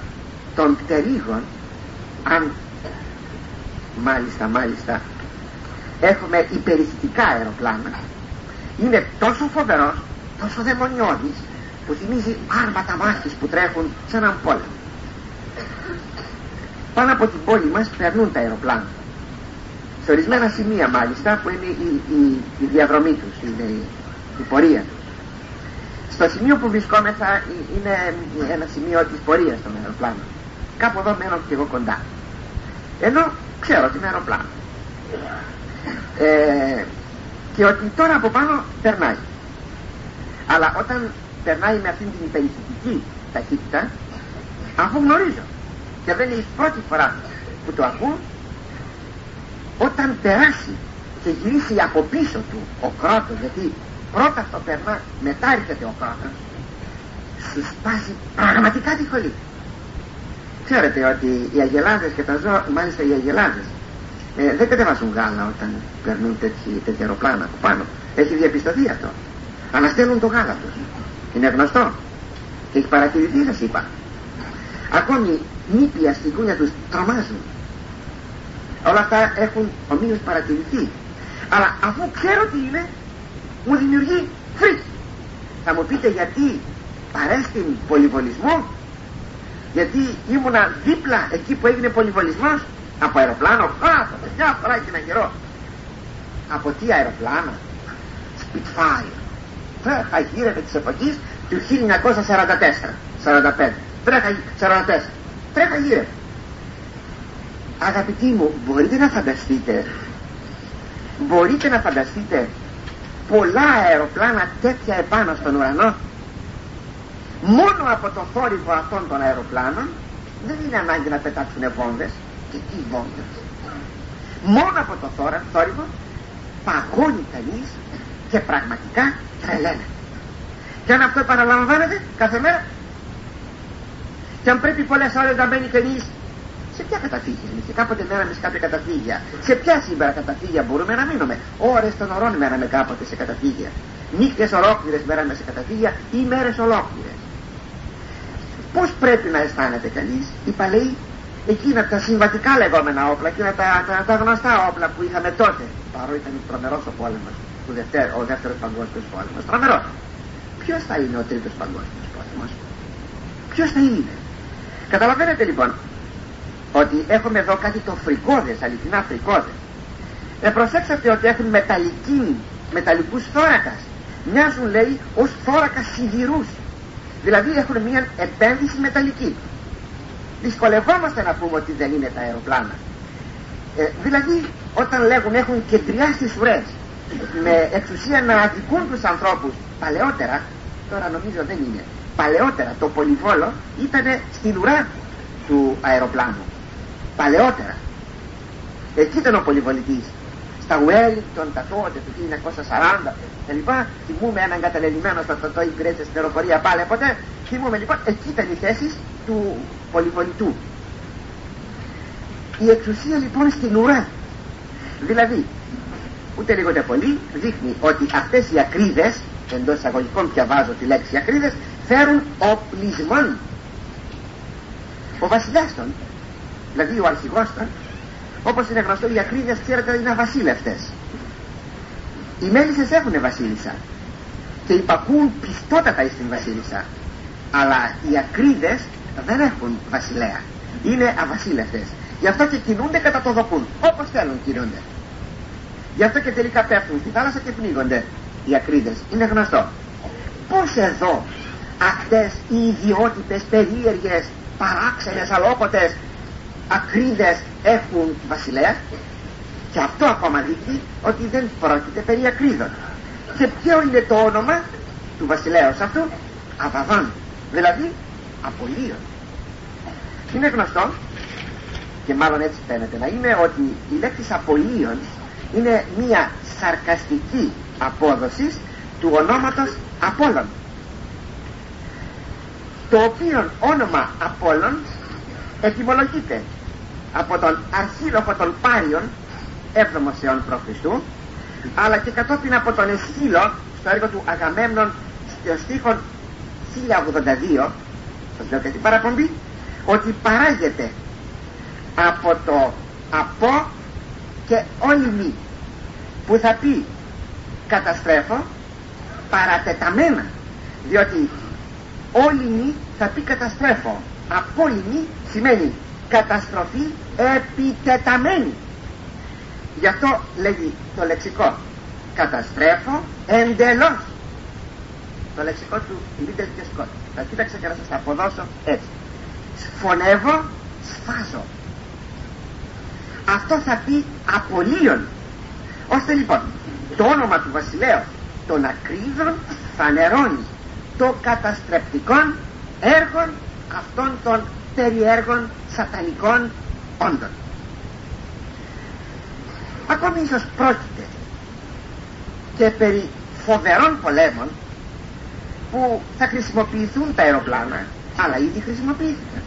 των πτερίγων, αν μάλιστα μάλιστα έχουμε υπερηχητικά αεροπλάνα, είναι τόσο φοβερός, τόσο δαιμονιώδης, που θυμίζει άρματα μάχης που τρέχουν σε έναν πόλεμο. Πάνω από την πόλη μας περνούν τα αεροπλάνα. Σε ορισμένα σημεία μάλιστα που είναι η, η, η διαδρομή τους, είναι η, η πορεία τους. Στο σημείο που βρισκόμεθα είναι ένα σημείο της πορείας των αεροπλάνων. Κάπου εδώ μένω και εγώ κοντά. Ενώ ξέρω την αεροπλάνο. Ε, και ότι τώρα από πάνω περνάει. Αλλά όταν περνάει με αυτήν την υπερηχητική ταχύτητα, αφού γνωρίζω, και δεν είναι η πρώτη φορά που το ακούω, όταν περάσει και γυρίσει από πίσω του ο κρότος, γιατί πρώτα αυτό περνά, μετά έρχεται ο κρότος, σου σπάζει πραγματικά τη χολή. Ξέρετε ότι οι αγελάδες και τα ζώα, μάλιστα οι αγελάδες, ε, δεν κατεβάζουν γάλα όταν περνούν τέτοια αεροπλάνα από πάνω. Έχει διαπιστωθεί αυτό. Αναστέλνουν το γάλα τους. Είναι γνωστό. Και έχει παρατηρηθεί, σας είπα. Ακόμη νήπια στην κούνια τους τρομάζουν. Όλα αυτά έχουν ομοίως παρατηρηθεί. Αλλά αφού ξέρω τι είναι, μου δημιουργεί φρίκη. Θα μου πείτε γιατί παρέστην πολυβολισμό, γιατί ήμουνα δίπλα εκεί που έγινε πολυβολισμός, από αεροπλάνο, χάθο, μια φορά και ένα καιρό. Από τι αεροπλάνο? Spitfire. Τρέχα γύρευε της εποχής του χίλια εννιακόσια σαράντα τέσσερα σαράντα πέντε. Τρέχα σαράντα τέσσερα. Τρέχα γύρευε. Αγαπητοί μου, μπορείτε να φανταστείτε, μπορείτε να φανταστείτε πολλά αεροπλάνα τέτοια επάνω στον ουρανό? Μόνο από το θόρυβο αυτών των αεροπλάνων δεν είναι ανάγκη να πετάξουν βόμβες. Και τι βόμβες? Μόνο από το θόρα, θόρυβο παγώνει κανείς και πραγματικά τρελαίνεται. Και αν αυτό επαναλαμβάνεται κάθε μέρα, και αν πρέπει πολλές ώρες να μένει κανείς σε ποια καταφύγια, και κάποτε μέναμε σε κάποια καταφύγια, σε ποια σήμερα καταφύγια μπορούμε να μείνουμε? Ώρες των ωρών μέναμε κάποτε σε καταφύγια, νύχτες ολόκληρες μέναμε σε καταφύγια ή μέρες ολόκληρες. Πώς πρέπει να αισθάνεται κανείς? Είπα, λέει, εκείνα τα συμβατικά λεγόμενα όπλα, εκείνα τα, τα, τα γνωστά όπλα που είχαμε τότε, παρό ήταν τρομερός ο πόλεμος, ο, δευτέρ, ο δεύτερος παγκόσμιος πόλεμος, τρομερός. Ποιος θα είναι ο τρίτος παγκόσμιος πόλεμος? Ποιος θα είναι? Καταλαβαίνετε λοιπόν ότι έχουμε εδώ κάτι το φρικώδες, αληθινά φρικώδες. Ε, προσέξατε ότι έχουν μεταλλική, μεταλλικούς θώρακας. Μοιάζουν, λέει, ως θώρακα σιδηρούς. Δηλαδή έχουν μια επένδυση μεταλλική. Δυσκολευόμαστε να πούμε ότι δεν είναι τα αεροπλάνα. Ε, δηλαδή όταν λέγουν έχουν κεντριά στις ουρές, με εξουσία να αδικούν τους ανθρώπους. Παλαιότερα, τώρα νομίζω δεν είναι, παλαιότερα το πολυβόλο ήταν στην ουρά του αεροπλάνου. Παλαιότερα εκεί ήταν ο πολυβολητής. Στα Wellington τα τότε του χίλια εννιακόσια σαράντα και λοιπά, θυμούμε έναν καταλελειμμένο στο τότε Γκρέτσε στην αεροπορία πάλι ποτέ. Θυμούμε λοιπόν, εκεί ήταν οι θέσεις του πολυβολητού. Η εξουσία λοιπόν στην ουρά. Δηλαδή ούτε λίγο ούτε πολύ δείχνει ότι αυτές οι ακρίδες, εντός εισαγωγικών πια βάζω τη λέξη ακρίδες, φέρουν οπλισμόν. Ο βασιλιάς των δηλαδή ο αρχηγός των, όπως είναι γνωστό οι ακρίδες ξέρετε είναι αβασίλευτες. Οι μέλισσες έχουν βασίλισσα και υπακούν πιστότατα εις την βασίλισσα, αλλά οι ακρίδες δεν έχουν βασιλέα, είναι αβασίλευτες, γι' αυτό και κινούνται κατά το δοκούν, όπως θέλουν κινούνται, γι' αυτό και τελικά πέφτουν στη θάλασσα και πνίγονται οι ακρίδες, είναι γνωστό. Πώς εδώ αυτές οι ιδιότητες περίεργες, παράξενες, αλόκοτες ακρίδες έχουν βασιλέα? Και αυτό ακόμα δείχνει ότι δεν πρόκειται περί ακρίδων. Και ποιο είναι το όνομα του βασιλέως αυτού? Αββαδών, δηλαδή Απολλύων. Είναι γνωστό, και μάλλον έτσι φαίνεται να είναι, ότι η λέξη Απολλύων είναι μια σαρκαστική απόδοση του ονόματος Απόλλων, το οποίο όνομα Απόλλων ετυμολογείται από τον Αρχίλοφο των Πάριων έβδομος αιών π.Χ. αλλά και κατόπιν από τον Εσχύλο στο έργο του Αγαμέμνων στο στίχο χίλια ογδόντα δύο, σας λέω και την παραπομπή, ότι παράγεται από το από και όλιμη, που θα πει καταστρέφω παρατεταμένα, διότι όλιμη θα πει καταστρέφω, απόλυμη σημαίνει καταστροφή επιτεταμένη. Γι' αυτό λέγει το λεξικό καταστρέφω εντελώς, το λεξικό του Λίτερ και Σκότ. Θα κοίταξα και να σας τα αποδώσω έτσι. Σφωνεύω, σφάζω. Αυτό θα πει Απολλύων. Ώστε λοιπόν το όνομα του βασιλέως των ακρίδων φανερώνει το καταστρεπτικόν έργων αυτών των περιέργων σατανικών όντων. Ακόμη ίσως πρόκειται και περί φοβερών πολέμων που θα χρησιμοποιηθούν τα αεροπλάνα, αλλά ήδη χρησιμοποιήθηκαν.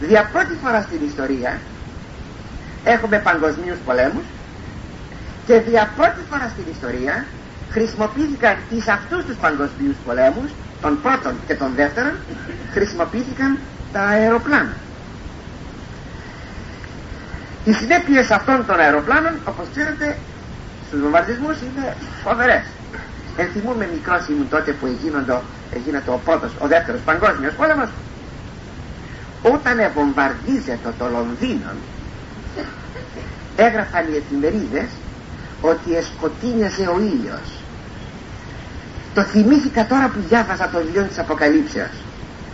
Δια πρώτη φορά στην ιστορία έχουμε παγκοσμίους πολέμους και δια πρώτη φορά στην ιστορία χρησιμοποιήθηκαν εις αυτούς τους παγκοσμίους πολέμους, των πρώτων και των δεύτερων, χρησιμοποιήθηκαν τα αεροπλάνα. Οι συνέπειες αυτών των αεροπλάνων, όπως ξέρετε, στους βομβαρδισμούς είναι φοβερές. Ενθυμούμε μικρός ήμουν τότε που έγινονται ο πρώτος, ο δεύτερος παγκόσμιος πόλεμος. Όταν βομβαρδίζεται το Λονδίνο, έγραφαν οι εφημερίδες ότι εσκοτίνιαζε ο ήλιος. Το θυμήθηκα τώρα που διάβαζα το βιβλίο της Αποκαλύψεως.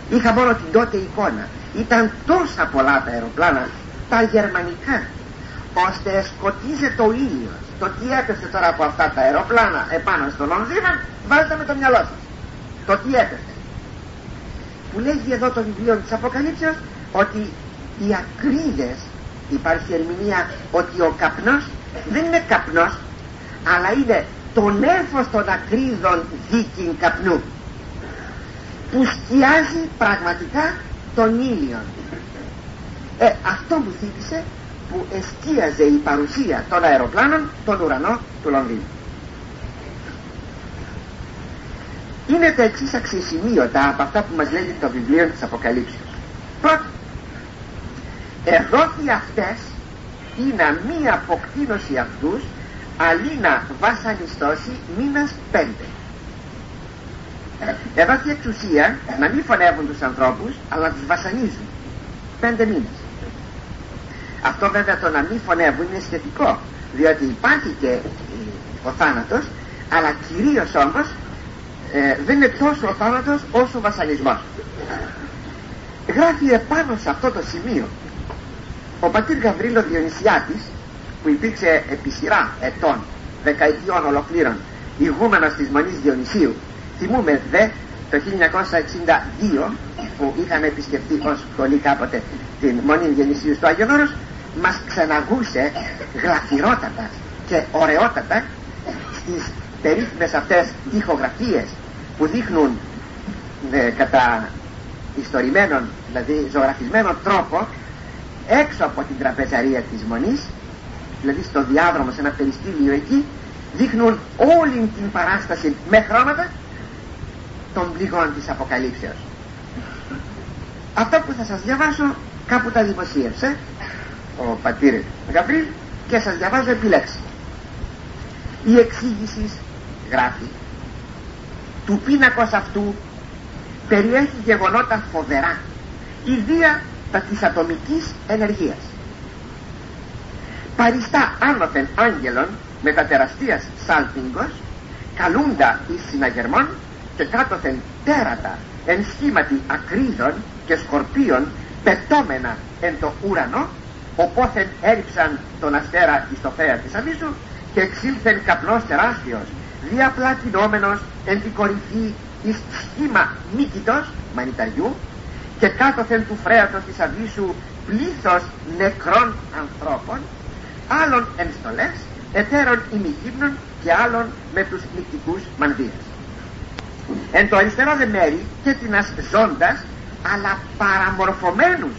Είχα μόνο την τότε εικόνα. Ήταν τόσα πολλά τα αεροπλάνα, τα γερμανικά, ώστε σκοτίζεται ο ήλιος. Το τι έπεσε τώρα από αυτά τα αεροπλάνα επάνω στο Λονδίνο, βάζετε με το μυαλό σας. Το τι έπεσε. Που λέγει εδώ το βιβλίο της Αποκαλύψεως ότι οι ακρίδες, υπάρχει ερμηνεία ότι ο καπνός δεν είναι καπνός, αλλά είναι το νέφος των ακρίδων δίκην καπνού, που σκιάζει πραγματικά τον ήλιο. Ε, αυτό μου θύμισε που εστίαζε η παρουσία των αεροπλάνων τον ουρανό του Λονδίνου. Είναι τα εξής αξιοσημείωτα από αυτά που μας λέγει το βιβλίο της Αποκαλύψεως. Πρώτον, εδόθη αυτές είναι μία αποκτήνωση αυτούς, αλίνα βασανιστώσει μήνας πέντε. Εδόθη εξουσία να μην φωνεύουν τους ανθρώπους, αλλά να τους βασανίζουν. Πέντε μήνες. Αυτό βέβαια το να μην φωνεύουν είναι σχετικό, διότι υπάρχει και ο θάνατος, αλλά κυρίως όμως ε, δεν είναι τόσο ο θάνατος όσο ο βασανισμός. Γράφει επάνω σε αυτό το σημείο ο πατήρ Γαβρίλο Διονυσιάτης, που υπήρξε επί σειρά ετών, δεκαετιών ολοκλήρων, ηγούμενος της Μονής Διονυσίου. Θυμούμε δε το χίλια εννιακόσια εξήντα δύο που είχαμε επισκεφτεί ως σχολή κάποτε την Μονή Διονυσίου στο Άγιον Όρος, μας ξαναγούσε γλαφυρότατα και ωραιότατα στις περίφημες αυτές τοιχογραφίες που δείχνουν ε, κατά ιστορημένον, δηλαδή ζωγραφισμένο τρόπο, έξω από την τραπεζαρία της Μονής, δηλαδή στο διάδρομο, σε ένα περιστήλιο εκεί, δείχνουν όλη την παράσταση με χρώματα των πληγών της Αποκαλύψεως. Αυτά που θα σας διαβάσω κάπου τα δημοσίευσε ο πατήρ Γαβρίλ και σας διαβάζω επιλέξει. Η εξήγηση, γράφει, του πίνακος αυτού περιέχει γεγονότα φοβερά, ιδία τα της ατομικής ενεργείας. Παριστά άνωθεν άγγελων με τα τεραστίας σάλπιγγος, καλούντα εις συναγερμών και κάτωθεν τέρατα εν σχήματι ακρίδων και σκορπίων πετώμενα εν το ουρανό, οπόθεν έριψαν τον αστέρα εις το θέα της αμίσου και εξήλθεν καπνός τεράστιος, διαπλατινόμενος εν την κορυφή εις σχήμα μύκητος μανιταριού και κάτωθεν του φρέατος της αμίσου πλήθος νεκρών ανθρώπων, άλλων εν στολές, εταίρων ημιγύμνων και άλλων με τους νυκτικούς μανδύες. Εν το αριστερό δε μέρη και την ας ζώντας, αλλά παραμορφωμένους.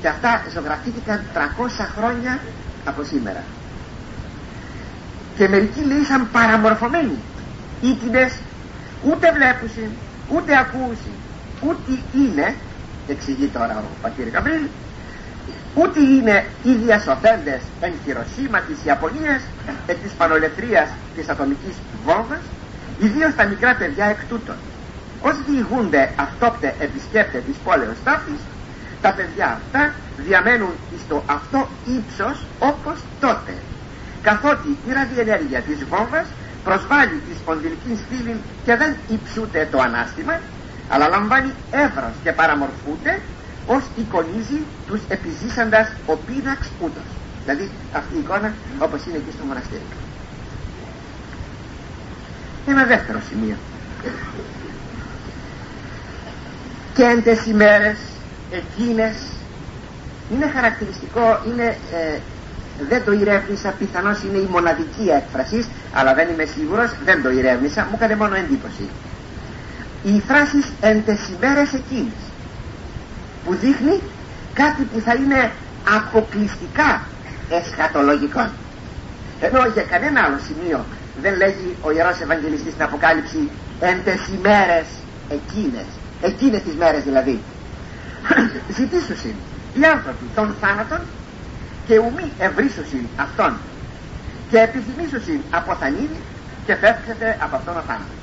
Και αυτά ζωγραφήθηκαν τριακόσια χρόνια από σήμερα. Και μερικοί λέει σαν παραμορφωμένοι, ήτινες, ούτε βλέπουσιν, ούτε ακούσιν, ούτε είναι, εξηγεί τώρα ο πατήρ Γαβρίλ, ούτε είναι οι διασωθέντες εν Χιροσίμα της Ιαπωνίας εκ της πανολεθρίας της ατομικής βόμβας, ιδίως τα μικρά παιδιά εκ τούτων. Ως διηγούνται αυτόπτε επισκέπτε της πόλεως τάφης, τα παιδιά αυτά διαμένουν στο αυτό ύψος όπως τότε, καθότι η ραδιενέργεια της βόμβας προσβάλλει τη σπονδυλική στήλη και δεν υψούται το ανάστημα, αλλά λαμβάνει εύρος και παραμορφούνται ως εικονίζει τους επιζήσαντας ο πίναξ ούτος. Δηλαδή αυτή η εικόνα όπως είναι εκεί στο μοναστήρι. Ένα δεύτερο σημείο. Και εν τες ημέρες εκείνες είναι χαρακτηριστικό, είναι, ε, δεν το ηρεύνησα, πιθανώς είναι η μοναδική έκφραση, αλλά δεν είμαι σίγουρος, δεν το ηρεύνησα, μου έκανε μόνο εντύπωση οι φράσεις εν τες ημέρες εκείνες, που δείχνει κάτι που θα είναι αποκλειστικά εσχατολογικό, ενώ για κανένα άλλο σημείο δεν λέγει ο Ιερός Ευαγγελιστής στην Αποκάλυψη εν τες ημέρες εκείνες, εκείνες τις μέρες δηλαδή. Ζητήσουσιν οι άνθρωποι των θάνατων και ουμή ευρίσουσιν αυτών και επιθυμήσουσιν από θανίδι και φεύξετε από αυτόν ο θάνατος.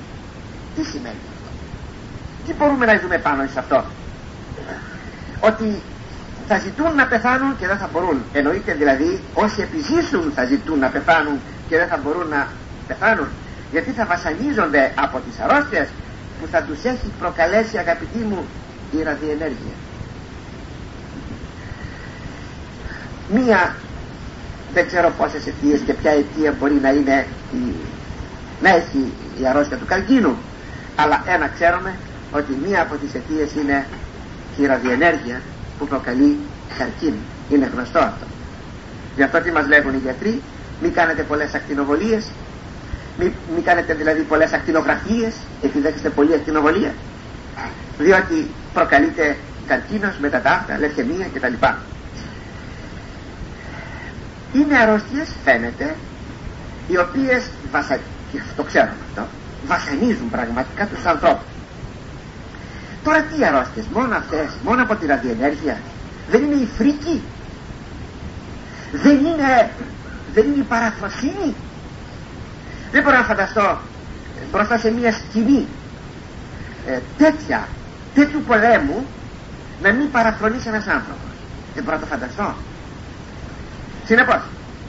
Τι σημαίνει αυτό? Τι μπορούμε να δούμε πάνω σε αυτό? Ότι θα ζητούν να πεθάνουν και δεν θα μπορούν. Εννοείται δηλαδή όσοι επιζήσουν θα ζητούν να πεθάνουν και δεν θα μπορούν να πεθάνουν, γιατί θα βασανίζονται από τις αρρώστιες που θα τους έχει προκαλέσει, αγαπητοί μου, η ραδιενέργεια. Μία, δεν ξέρω πόσες αιτίες και ποια αιτία μπορεί να είναι η, να έχει η αρρώστια του καρκίνου, αλλά ένα ξέρουμε, ότι μία από τις αιτίες είναι η ραδιενέργεια που προκαλεί καρκίνο. Είναι γνωστό αυτό. Γι' αυτό τι μας λέγουν οι γιατροί? Μην κάνετε πολλές ακτινοβολίες, μην, μην κάνετε δηλαδή πολλές ακτινογραφίες, επιδέχεστε πολλή ακτινοβολία, διότι προκαλείται καρκίνος, μετατάφτα, λευκαιμία κτλ. Είναι αρρώστιες, φαίνεται, οι οποίες βασανίζουν, το ξέρουμε αυτό, βασανίζουν πραγματικά τους ανθρώπους. Τώρα τι αρρώστιες, μόνο αυτές, μόνο από τη ραδιενέργεια? Δεν είναι η φρίκη? Δεν είναι, δεν είναι η παραφροσύνη? Δεν μπορώ να φανταστώ μπροστά σε μια σκηνή ε, τέτοια, τέτοιου πολέμου να μην παραφρονείς ένας άνθρωπος. Δεν μπορώ να το φανταστώ. Συνεπώς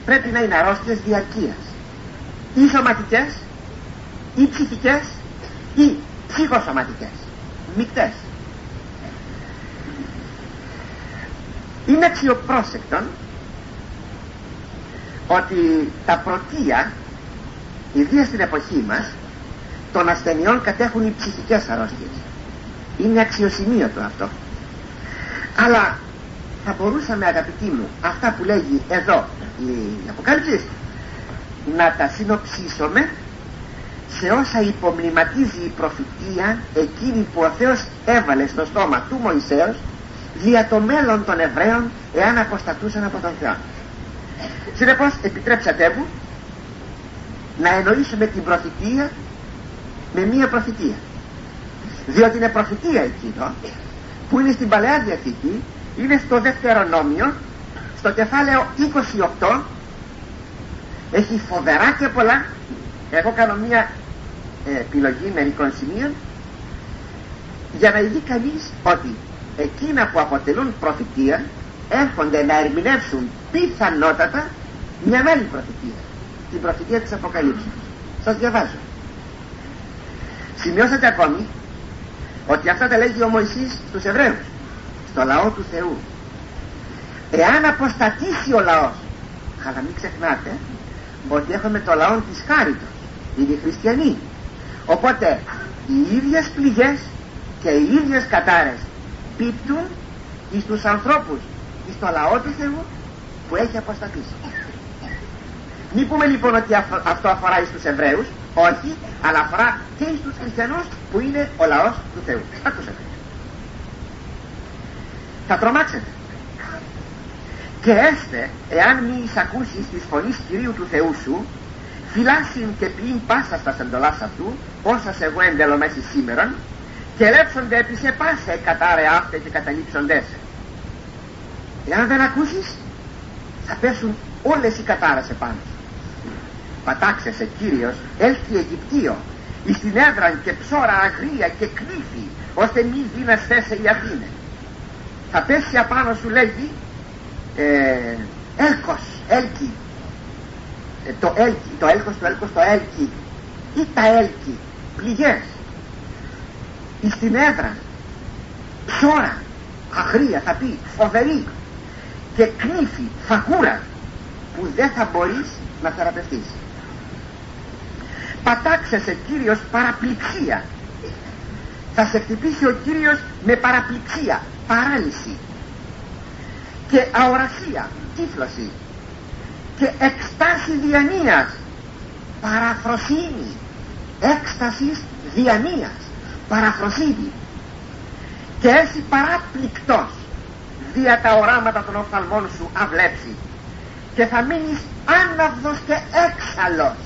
πρέπει να είναι αρρώστιες διαρκείας, ή σωματικές ή ψυχικές ή ψυχοσωματικές, μικτές. Είναι αξιοπρόσεκτον ότι τα πρωτεία, ιδίως στην εποχή μας, των ασθενειών κατέχουν οι ψυχικές αρρώστιες. Είναι αξιοσημείωτο αυτό. Αλλά θα μπορούσαμε, αγαπητοί μου, αυτά που λέγει εδώ η Αποκάλυψη να τα συνοψίσουμε σε όσα υπομνηματίζει η προφητεία εκείνη που ο Θεός έβαλε στο στόμα του Μωυσέως δια το μέλλον των Εβραίων εάν αποστατούσαν από τον Θεό. Συνεπώς επιτρέψατε μου να εννοήσουμε την προφητεία με μία προφητεία, διότι είναι προφητεία εκείνο που είναι στην Παλαιά Διαθήκη, είναι στο δεύτερο νόμιο, στο κεφάλαιο είκοσι οκτώ, έχει φοβερά και πολλά. Εγώ κάνω μια επιλογή μερικών σημείων για να δει κανείς ότι εκείνα που αποτελούν προφητεία έρχονται να ερμηνεύσουν πιθανότατα μια άλλη προφητεία, την προφητεία της Αποκαλύψεως. Σας διαβάζω. Σημειώσατε ακόμη ότι αυτά τα λέγει ο Μωυσής στους Εβραίους, στο λαό του Θεού. Εάν αποστατήσει ο λαός, αλλά μην ξεχνάτε ότι έχουμε το λαό της Χάριτος, είναι οι χριστιανοί, οπότε οι ίδιες πληγές και οι ίδιες κατάρες πίπτουν εις τους ανθρώπους, εις το λαό του Θεού που έχει αποστατήσει. Μην πούμε λοιπόν ότι αυτό αφορά εις τους Εβραίους, όχι, αλλά αφορά και εις τους χριστιανούς που είναι ο λαός του Θεού. Ακούσατε, θα τρομάξετε και έστε εάν μη εισακούσεις της φωνής Κυρίου του Θεού σου, φυλάσσιν και ποιήν πάσα στα εντολάς αυτού, όσας εγώ εντελομέσης σήμερον, και ελέψονται επί σε πάσα εκατάρε αυτέ και καταλήψοντες. Εάν δεν ακούσεις, θα πέσουν όλες οι κατάρες επάνω σου. Πατάξεσαι Κύριος, έλθει Αιγυπτίο, εις την έδραν και ψώρα αγρία και κρύφη, ώστε μη δίνας θέσε η Αθήνε. Θα πέσει απάνω σου, λέγει, Ε, έλκος, έλκη, ε, το έλκη, το έλκος, το έλκος, το έλκη ή τα έλκη, πληγές εις την έδρα, ψώρα αγρία, θα πει φοβερή και κρύφη, φαγούρα που δεν θα μπορείς να θεραπευτείς. Πατάξεσαι Κύριος παραπληξία, θα σε χτυπήσει ο Κύριος με παραπληξία, παράλυση και αορασία, τύφλωση και εκστάση διανοίας, παραφροσύνη, έκστασης διανοίας, παραφροσύνη, και έσυ παράπληκτος δια τα οράματα των οφθαλμών σου αυλέψει, και θα μείνεις άναυδος και έξαλλος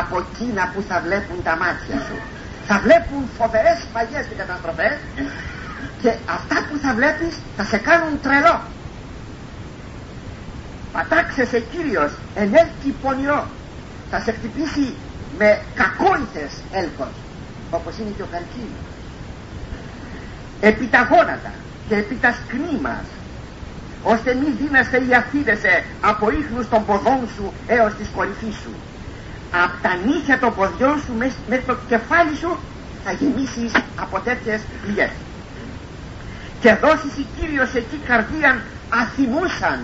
από εκείνα που θα βλέπουν τα μάτια σου. Θα βλέπουν φοβερές σφαγές και καταστροφές, και αυτά που θα βλέπεις θα σε κάνουν τρελό. Πατάξεσαι Κύριος εν έλκη πονηρό, θα σε χτυπήσει με κακόηθες έλκος, όπως είναι και ο καρκίνος, επί τα γόνατα και επί τα σκνήμας, ώστε μη δίνεσαι ή αφίδεσαι από ίχνους των ποδών σου έως της κορυφής σου. Απ' τα νύχια των ποδιών σου μέχρι το κεφάλι σου θα γεμίσεις από τέτοιες πληγές. Και δώσει η Κύριος εκεί καρδίαν αθυμούσαν,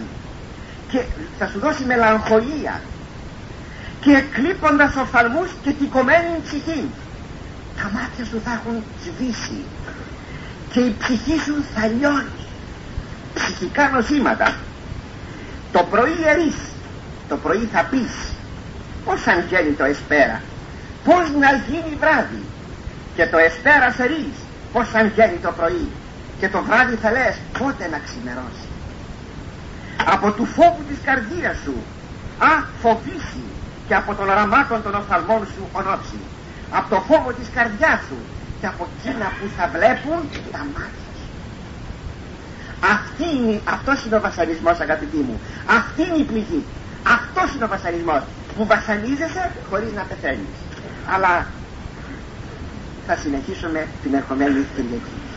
και θα σου δώσει μελαγχολία και εκλείποντας οφθαλμούς και τικωμένη ψυχή. Τα μάτια σου θα έχουν σβήσει και η ψυχή σου θα λιώνει. Ψυχικά νοσήματα. Το πρωί ερείς, το πρωί θα πεις, πώς αγγέλει το εσπέρα, πώς να γίνει βράδυ, και το εσπέρας ερείς, πώς αγγέλει το πρωί, και το βράδυ θα λες πότε να ξημερώσει. Από του φόβου της καρδίας σου α φοβήσει, και από των οραμάτων των οφθαλμών σου ονόψει. Από το φόβο της καρδιάς σου και από εκείνα που θα βλέπουν τα μάτια σου. Αυτή είναι, αυτός είναι ο βασανισμός, αγαπητοί μου. Αυτή είναι η πληγή. Αυτός είναι ο βασανισμός, που βασανίζεσαι χωρίς να πεθαίνεις. Αλλά θα συνεχίσουμε την ερχομένη Κυριακή.